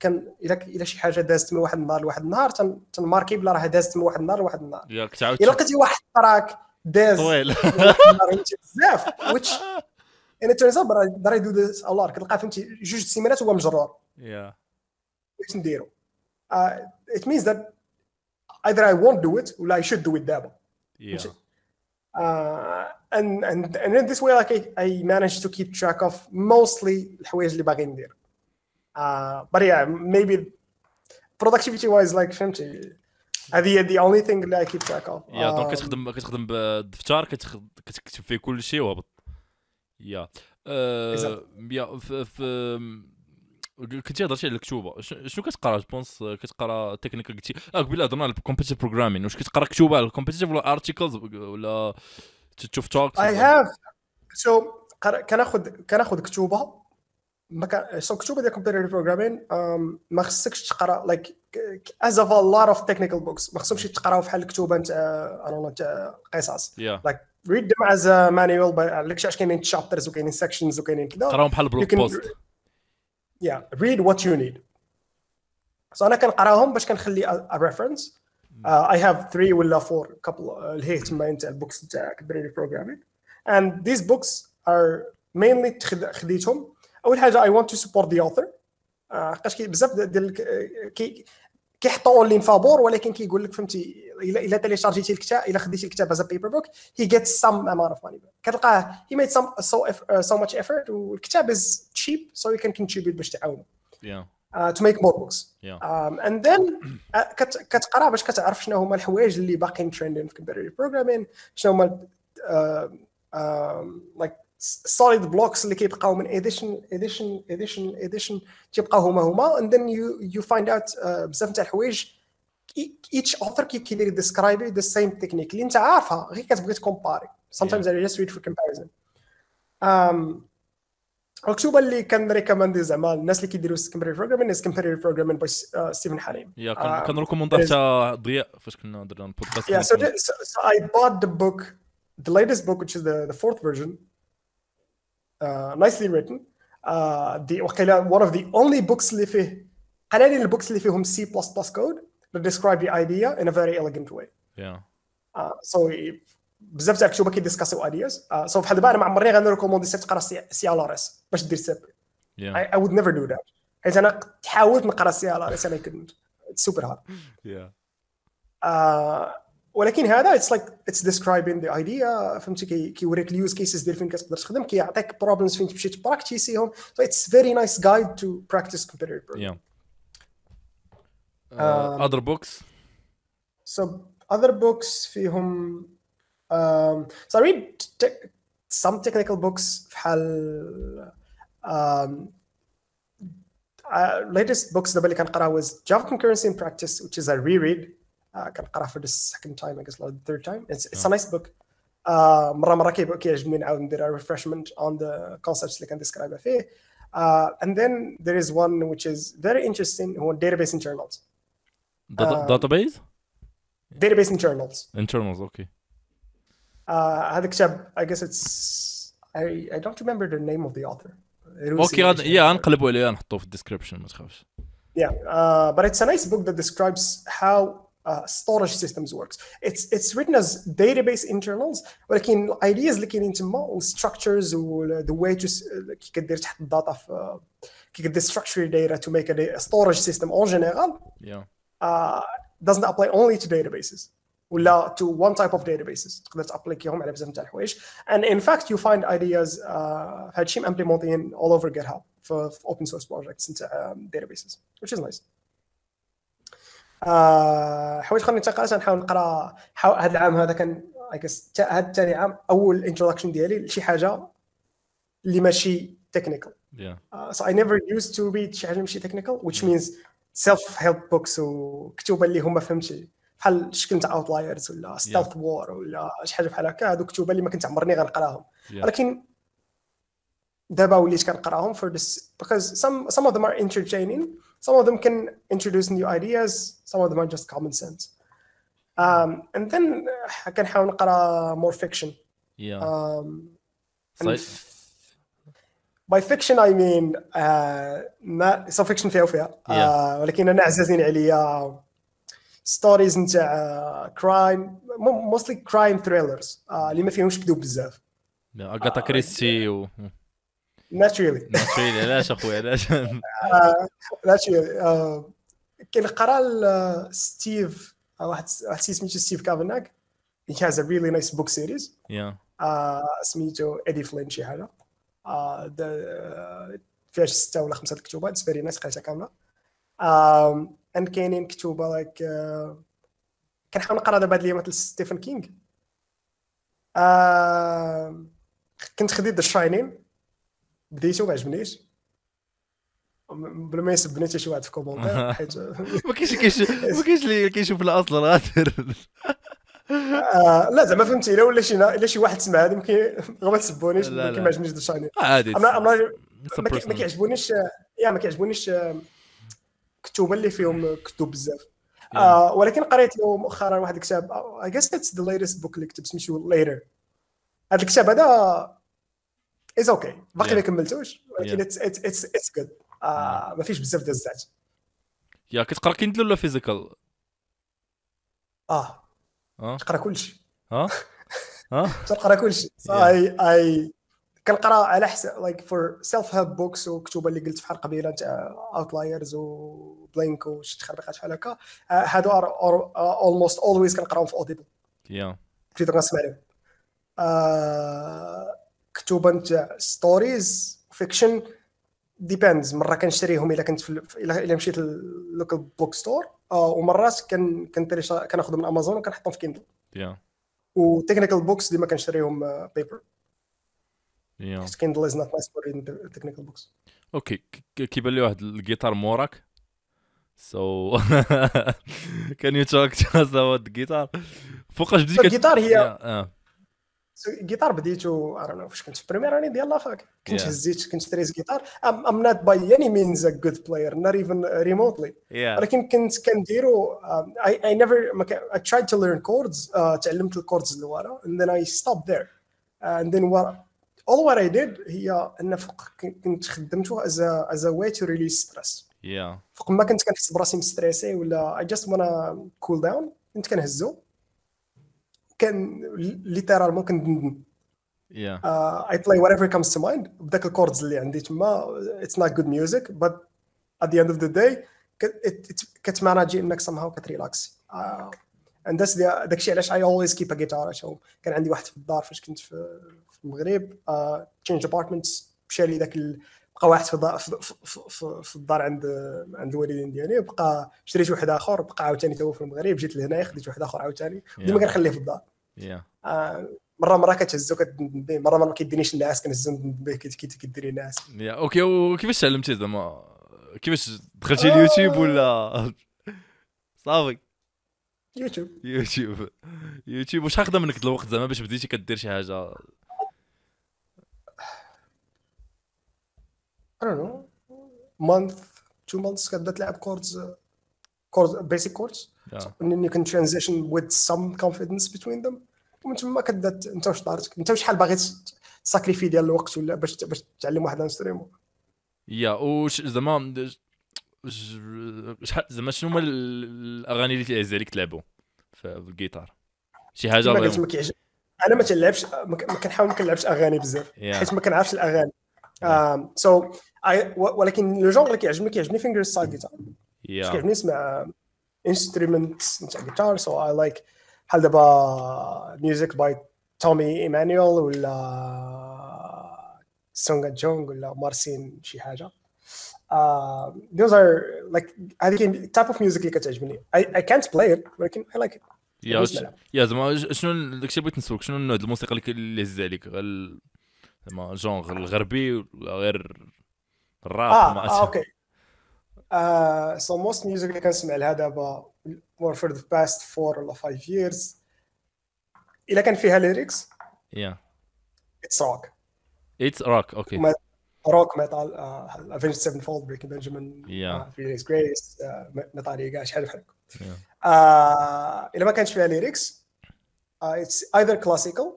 كان الا شي حاجه دازت من واحد النهار لواحد النهار تنماركي بلا راه دازت من واحد النهار لواحد النهار الا لقيتي واحد تراك داز طويل بزاف which انا تنصبر داري دو ذس ا لار كتلقى فهمتي جوج سيمانات هو مجرور يا واش نديرو ات مينز ذات ايذر اي وونت دو ات ولا اي شود دو ات دابا يا and in this way like I managed to keep track of mostly الحوايج اللي باغي ندير but yeah maybe productivity wise like فهمتي هذه the only thing اللي I keep track of يا دونك كتخدم بالدفتر كتكتب فيه كل شيء وهبط يا يا في كنتي هضرتي على الكتوبه شنو كتقرا جوبونس كتقرا تكنيكال قلتي قبيله هضرنا على الكومبيتيتيف بروغرامين واش كتقرا كتوبه على الكومبيتيتيف ولا ارتيكلز ولا تشوف توكس اي هاف سو كناخذ كتوبه سو كتوبه ديال الكومبيتيتيف بروغرامين ما خصكش تقرا لايك از اوف ا لوت اوف تكنيكال بوكس ما خصهمش يتقراو بحال الكتوبه تاع قصص لايك read them as a manual but لكش عش كاينين chapters وكاينين sections وكاينين كذا قراهم بحال blog post yeah read what you need so أنا كنقراهم باش كنخلي a reference I have 3 ولا 4 couple اللي هي تما نتاع البوكس نتاع كبريني programming and these books are mainly خديتهم أول حاجة I want to support the author قاش كي بزاف ديال كيحطوا لي فابور ولكن كيقول لك فهمتي الا تيليشارجيتي الكتاب الا خديتي الكتاب از بيبر بوك هي جيت سام اماونت اوف ماني كتلقاه هي ميت سام سو ماتش ايفورت والكتاب از تشيب سو يو كان كونتريبيوت باش تعاونو يا تو ميك مور بوكس اند ذن كتقرا باش كتعرف شنو هما الحوايج اللي باقيين تريندين في كومبيتيتيف بروغرامين شنو هما لايك solid blocks اللي كيبقاو من اديشن تيبقاو هما and then you find out بزاف تاع الحوايج each author كيدير describe the same technique اللي انت عارفها غير كتبغي تكومباري sometimes I just read for comparison الكتوبه اللي كنريكوماندي زعما الناس اللي كيديروا competitive programming باي ستيفن حليم كنريكوموند حتى ضياء فاش كنا درنا البودكاست yeah so I bought the book the latest book which is the fourth version nicely written one of the only books اللي فيه قلالين البوكس اللي فيهم C++ code that describe the idea in a very elegant way so بزاف تاع الكتب كيديسكاسيو ايدياز سو فحال دابا انا ما عمرني غنريكوموندي سير تقرا سي ال ار اس باش دير سي I would never do that حيت انا حاولت نقرا سي ال ار اس انا كنت سوبر هارد ولكن هذا it's like it's describing the idea فهمتي كيوريك اليوز كيسز ديال فين كتقدر تخدم كيعطيك problems فين تمشي تبراكتيسيهم so it's very nice guide to practice competitive programming other books so other books فيهم so I read some technical books بحال latest books دابا اللي كنقرا was Java Concurrency in Practice which is a reread كنقرا for the second time I guess or the third time it's a nice book مره كيبقى كيعجبني نعاود ندير ريفرشمنت اون ذا كونسبتس اللي كنديسكرايبها فيه. And then there is one which is very interesting, هو database internals. Database? Database internals. Internals, okay. هذا كتاب, I guess it's, I don't remember the name of the author. Okay, yeah, نقلبوا عليه نحطوه في description ما تخافش. Yeah, but it's a nice book that describes how storage systems works. It's written as database internals, ولكن ideas اللي كاينين تما و structures و the way to كي كدير تحط الداتا في كي كدير structure data to make a storage system in general. Yeah. Doesn't apply only to databases ولا to one type of databases. تقدر تابليكيهم على بزاف تاع الحوايج. And in fact you find ideas هادشي implemented all over GitHub for open source projects نتاع databases, which is nice. حوايج خليني نتقاش نحاول نقرا هذا العام هذا كان ايكس هذا الثاني عام اول انتروداكشن ديالي لشي حاجه اللي ماشي تكنيكال. So I never used to read شي حاجه ماشي تكنيكال, which means self-help books وكتب اللي هما فهمتي بحال شكل نتاع اوتلايرز ولا ستيلث وور ولا شي حاجه بحال هكا. هذوك كتب اللي ما كنت عمرني غنقراهم, ولكن دابا وليت كنقراهم for this because some of them are entertaining. Some of them can introduce new ideas. Some of them are just common sense. And then I can try to read more fiction. Yeah. By fiction I mean not so fiction فيها وفيها. ولكن أنا عززين عليها stories نتاع crime, mostly crime thrillers اللي ما فيهمش كذوب بزاف. أغاثا كريستي و. Naturally. Naturally. علاش اخويا علاش naturally. كنقرا ستيف واحد سميتو ستيف كافناك. He has a really nice book series. Yeah. سميتو ايدي فلين شي حاجه. فيها 6 ولا 5 الكتوبات فيري نايس قريتها كامله. And كاينين كتوبه لايك كنحاول نقرا دابا هاد الايام ستيفن كينغ. كنت خديت ذا شاينين بديتو ما عجبنيش بلا ما يسبني حتى شي واحد في كومونتير حيت ما كاينش اللي كيشوف الاصل غادر. لا زعما فهمتي الا ولا شي واحد سمع هذا ممكن غير ما تسبونيش ممكن ما عجبنيش دشاني عادي ما كيعجبونيش كتوبه اللي فيهم كتب بزاف. ولكن قريت له مؤخرا واحد الكتاب I guess that's the latest book اللي كتب سميتو later. هذا الكتاب هذا It's okay. باقي ما كملتوش ولكن it's good. ما فيش بزاف ديال الزعج. يا كتقرا كيندل ولا فيزيكال؟ كنقرا كلشي. كنقرا كلشي. اي كنقرا على حسب like for self-help books وكتب اللي قلت فحال قبيله تاع outliers و blank وشي تخربيقات بحال هكا. هادو almost always كنقراهم في audible. يا كنقدر نسمع لهم. كتوبه نتاع ستوريز فيكشن ديباندز. مره كنشريهم الا كنت الا مشيت للوكال بوك ستور, ومرات كناخذهم من امازون وكنحطهم في كيندل. وتكنيكال بوكس ديما كنشريهم بيبر. كيندل از نوت نايس فور ريدين تكنيكال بوكس. اوكي كيبان لي واحد الجيتار موراك. So can you talk to us about the guitar? فوقاش بديت الجيتار هي جيتار بديتو انا فاش كنت في بريمير راني ديال لافاك كنت هزيت كنت تريز جيتار. ام نوت باي اني مينز ا جود بلاير نوت ايفن ريموتلي, ولكن كنت كنديرو اي نيفر اي ترايد تو ليرن كوردز. تعلمت الكوردز اللي ورا اند ذن اي ستوب ذير اند ذن وات اول وات اي ديد هي ان فوق كنت خدمتو از ا واي تو ريليس ستريس. فوق ما كنت كنحس براسي مستريسي ولا اي جاست وانا كول داون كنت كنهزو كان ليترال ممكن ندندن. I play whatever comes to mind. بداك الكوردز اللي عندي تما it's not good music but at the end of the day it كتماناجي انك somehow كتريلاكس. And that's داكشي علاش I always keep a guitar at home. كان عندي واحد في الدار فاش كنت في المغرب change apartments مشى لي داك بقى واحد في الدار عند الوالدين ديالي بقى شريت واحد اخر بقى عاوتاني تو في المغرب جيت لهنايا خديت واحد اخر عاوتاني ديما كنخليه في الدار. مره كتهزو كتندم به مره كيدينيش الناس كنهزو ندم به كيديري الناس. اوكي وكيفاش تعلمتي زعما كيفاش دخلتي اليوتيوب ولا صافي؟ يوتيوب واش خاخذه منك الوقت زعما باش بديتي كدير شي حاجه؟ انا مانث تو مانثس كدا تلعب كورز بيسيك كورز انني كنت ترانزيشن ويت سم كونفيدنس بين ذم، ومن تما كدا انت واش طارتك انت شحال باغي ساكريفي ديال الوقت ولا باش تعلم واحد انسترومون. يا واش زعما شنو هما الاغاني اللي تعز عليك تلعبو في الجيتار؟ شي حاجه انا ما تلعبش، ما كنحاول ما كنلعبش اغاني بزاف حيت ما كنعرفش الاغاني سو ولكن لو جونغ اللي كيعجبني فينجر ستايل جيتار. كيعجبني نسمع انسترومنتس نتاع جيتار سو اي لايك بحال دابا ميوزك باي تومي ايمانويل ولا سونغا جونغ ولا مارسين شي حاجه. Those are like I think type of music اللي كتعجبني. I can't play it ولكن I like it. يا زعما شنو داكشي بغيت نسولك، شنو النوع ديال الموسيقى اللي هز عليك؟ زعما جونغ الغربي ولا غير الراب؟ اوكي so most music اللي كنسمع لها دابا more for the past 4 or 5 years الا كان فيها lyrics it's rock okay روك ميتال Avenged Sevenfold Breaking Benjamin Three Days Grace ميتال كاع شحال بحال هكا. الا ما كانش فيها ليريكس it's either classical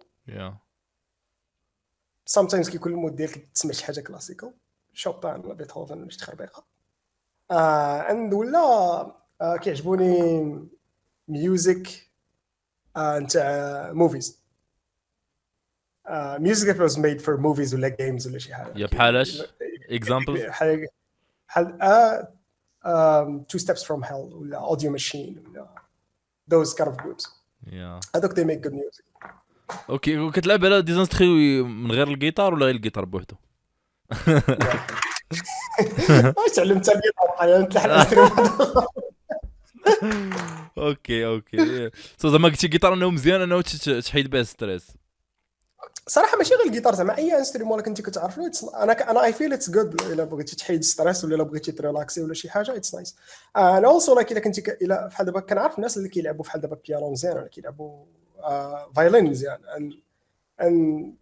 sometimes كيكون المود ديالك تسمع شي حاجه classical شوبان ولا بيتهوفن ولا شي تخربيقه. عند ولا كيعجبوني ميوزك نتاع موفيز music that was made for movies ولا games ولا شي حاجه. بحالاش examples؟ Two Steps from Hell ولا Audio Machine ولا those kind of groups. هذوك they make good music. اوكي وكتلعب على ديزانستري من غير الجيتار ولا غير الجيتار بوحدو؟ واش تعلمت الجيتار؟ تعلمت الانسترومون. اوكي سو زعما قلتي الجيتار انه مزيان انه تحيد به ستريس. صراحه ماشي غير الجيتار زعما اي انسترومون اللي كنتي كتعرف له انا اي فيل اتس جود الا بغيتي تحيد ستريس ولا بغيتي تريلاكسي ولا شي حاجه اتس نايس. انا اولسو لايك الا كنتي الا بحال دابا كنعرف الناس اللي كيلعبوا بحال دابا بيانو مزيان ولا كيلعبوا فايولين مزيان ان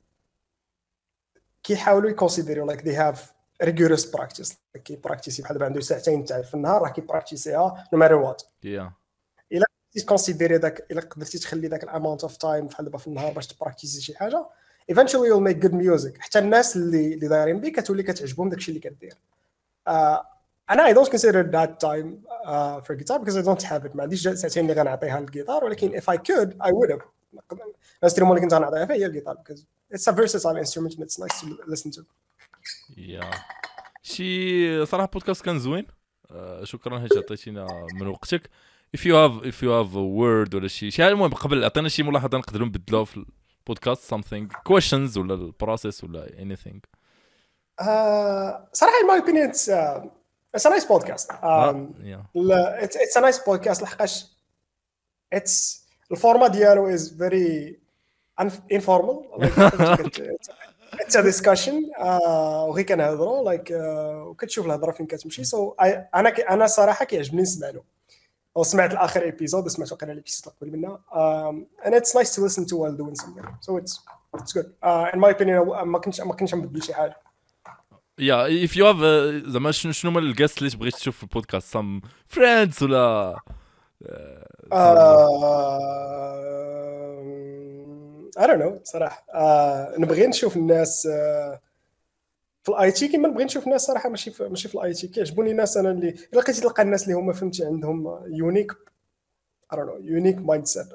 كيحاولوا يكونسيديريو لايك دي هاف ريغورس براكتيس كيبراكتيسي بحال دابا عنده ساعتين تاع في النهار راه كيبراكتيسيها نو ماتر وات. الا كونسيديري داك الا قدرتي تخلي داك الاماونت اوف تايم بحال دابا في النهار باش تبراكتيسي شي حاجه eventually you'll make good music. حتى الناس اللي دايرين بك كتولي كتعجبهم داكشي اللي كدير. انا I don't consider that time for guitar because I don't have it. ما عنديش ساعتين اللي غنعطيها للجيتار ولكن if I could I would have. الانسترومون اللي كنت غنعطيها فيها هي الجيتار because it's a versatile instrument and it's nice to listen to. شي صراحه بودكاست كان زوين، شكرا حيت عطيتينا من وقتك. if you have a word ولا شي المهم قبل عطينا شي ملاحظه نقدروا نبدلوها في بودكاست something questions ولا البروسيس ولا anything. صراحة in my opinion it's a nice podcast. It's a nice podcast لحقاش it's الفورما ديالو is very informal. It's a discussion وغي كنهضروا like وكتشوف الهضره فين كتمشي. So أنا صراحة كيعجبني نسمع له. وسمعت الاخر ايبيزود سمعت وقيلا الابيزود قبل منها and it's nice to listen to while doing something so it's good in my opinion. ما كنتش نبدل شي حاجه. if you have زعما شنو هما الجاست اللي بغيت تشوف في البودكاست some friends ولا I don't know صراحه نبغي نشوف الناس في الاي تي كيما نبغي نشوف الناس صراحه ماشي في الاي تي. كيعجبوني الناس انا اللي الا لقيتي تلقى الناس اللي هما فهمتي عندهم يونيك I don't know يونيك مايند سيت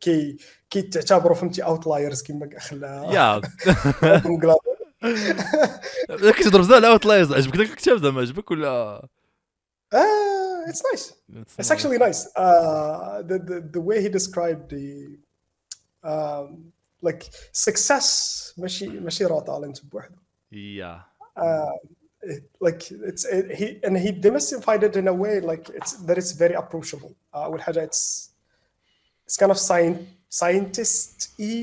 كي تعتبروا فهمتي اوتلايرز كيما خلا جوجل كتضرب زعما اوتلايرز. عجبك داك الكتاب زعما عجبك ولا؟ it's nice it's actually nice the way he described the like success ماشي راه talent بوحده. Like he demystified it in a way like that it's very approachable. أول حاجة it's kind of scientist-y.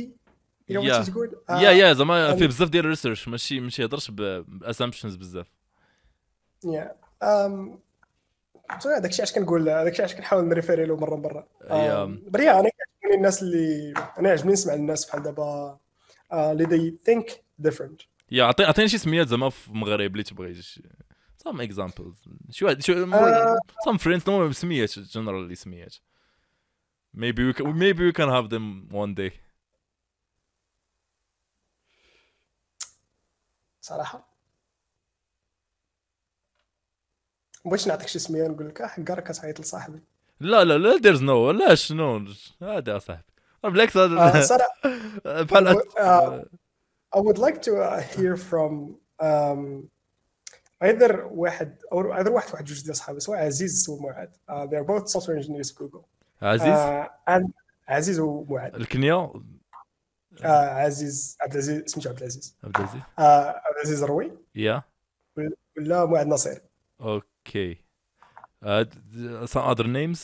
You know what is good? Yeah. زعما في بزاف ديال الريسيرش ماشي يهضرش ب assumptions بزاف. صراحه داكشي علاش كنقول داكشي علاش كنحاول نريفيري له مره بريا. انا كنعجبني الناس اللي انا عجبني نسمع الناس بحال دابا اللي they think different. يا عطيني شي سميات زعما في المغرب اللي تبغي some examples شو some friends نو سميات generally سميات maybe we can have them one day. صراحه بغيتش نعطيك شي سميه نقول لك حق راه كتعيط لصاحبي. لا لا لا ديرز نو لا شنو هذا صاحبي بالعكس هذا بحال I would like to hear from either واحد جوج ديال صحابي سواء عزيز سواء معاذ. They are both software engineers at Google. عزيز عزيز ومعاذ الكنيه. عزيز عبد العزيز سميتو عبد العزيز عبد العزيز الروي يا ولا معاذ نصير. Okay. Some other names?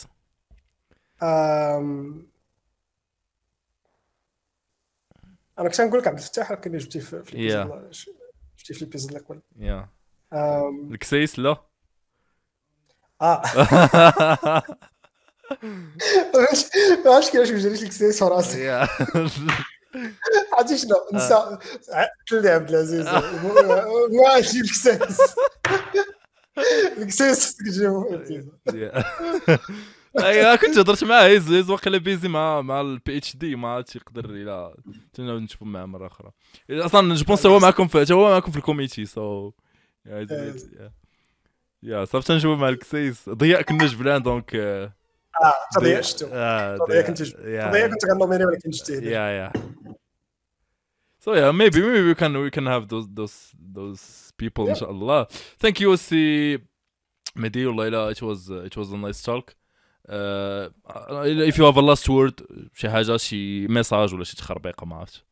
أنا كنت نقول لك عبد الفتاح لكن جبتي في البيزل الأول. Yeah. الكسيس لا. ماش كلاش مجريش الكسيس وراسي. عادي شنو نسا كل عبد العزيز ما أجيب الكسيس. الكسيس تجيبو ايوا كنت هضرت معاه هز واقيلا بيزي مع البي اتش دي ما عادش يقدر الى تناو نشوفو معاه مره اخرى اصلا جوبونس هو معكم في الكوميتي سو يا صافي تنجيبو مع الكسيس ضياء كنا جبلان دونك ضياء شتو ضياء كنت غنوميني ولكن شتيه يا So yeah, maybe we can have those people, inshallah. Thank you, Ossi, Mehdi, Layla. It was a nice talk. If you have a last word, شي حاجة, شي message ولا شي تخربيقة ما عرفت.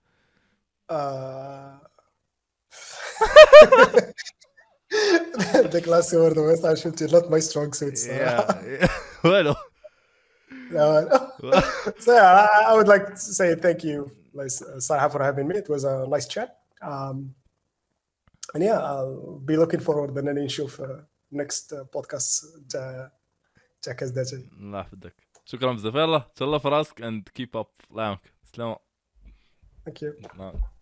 The last word was actually not my strong suit. Yeah. Well. So yeah, I would like to say thank you. Sarah for having me. It was a nice chat. And yeah, I'll be looking forward to the next podcast. Check us that in. الله يحفظك. شكرا بزاف. يلا تهلا في راسك and keep up. سلام. Thank you.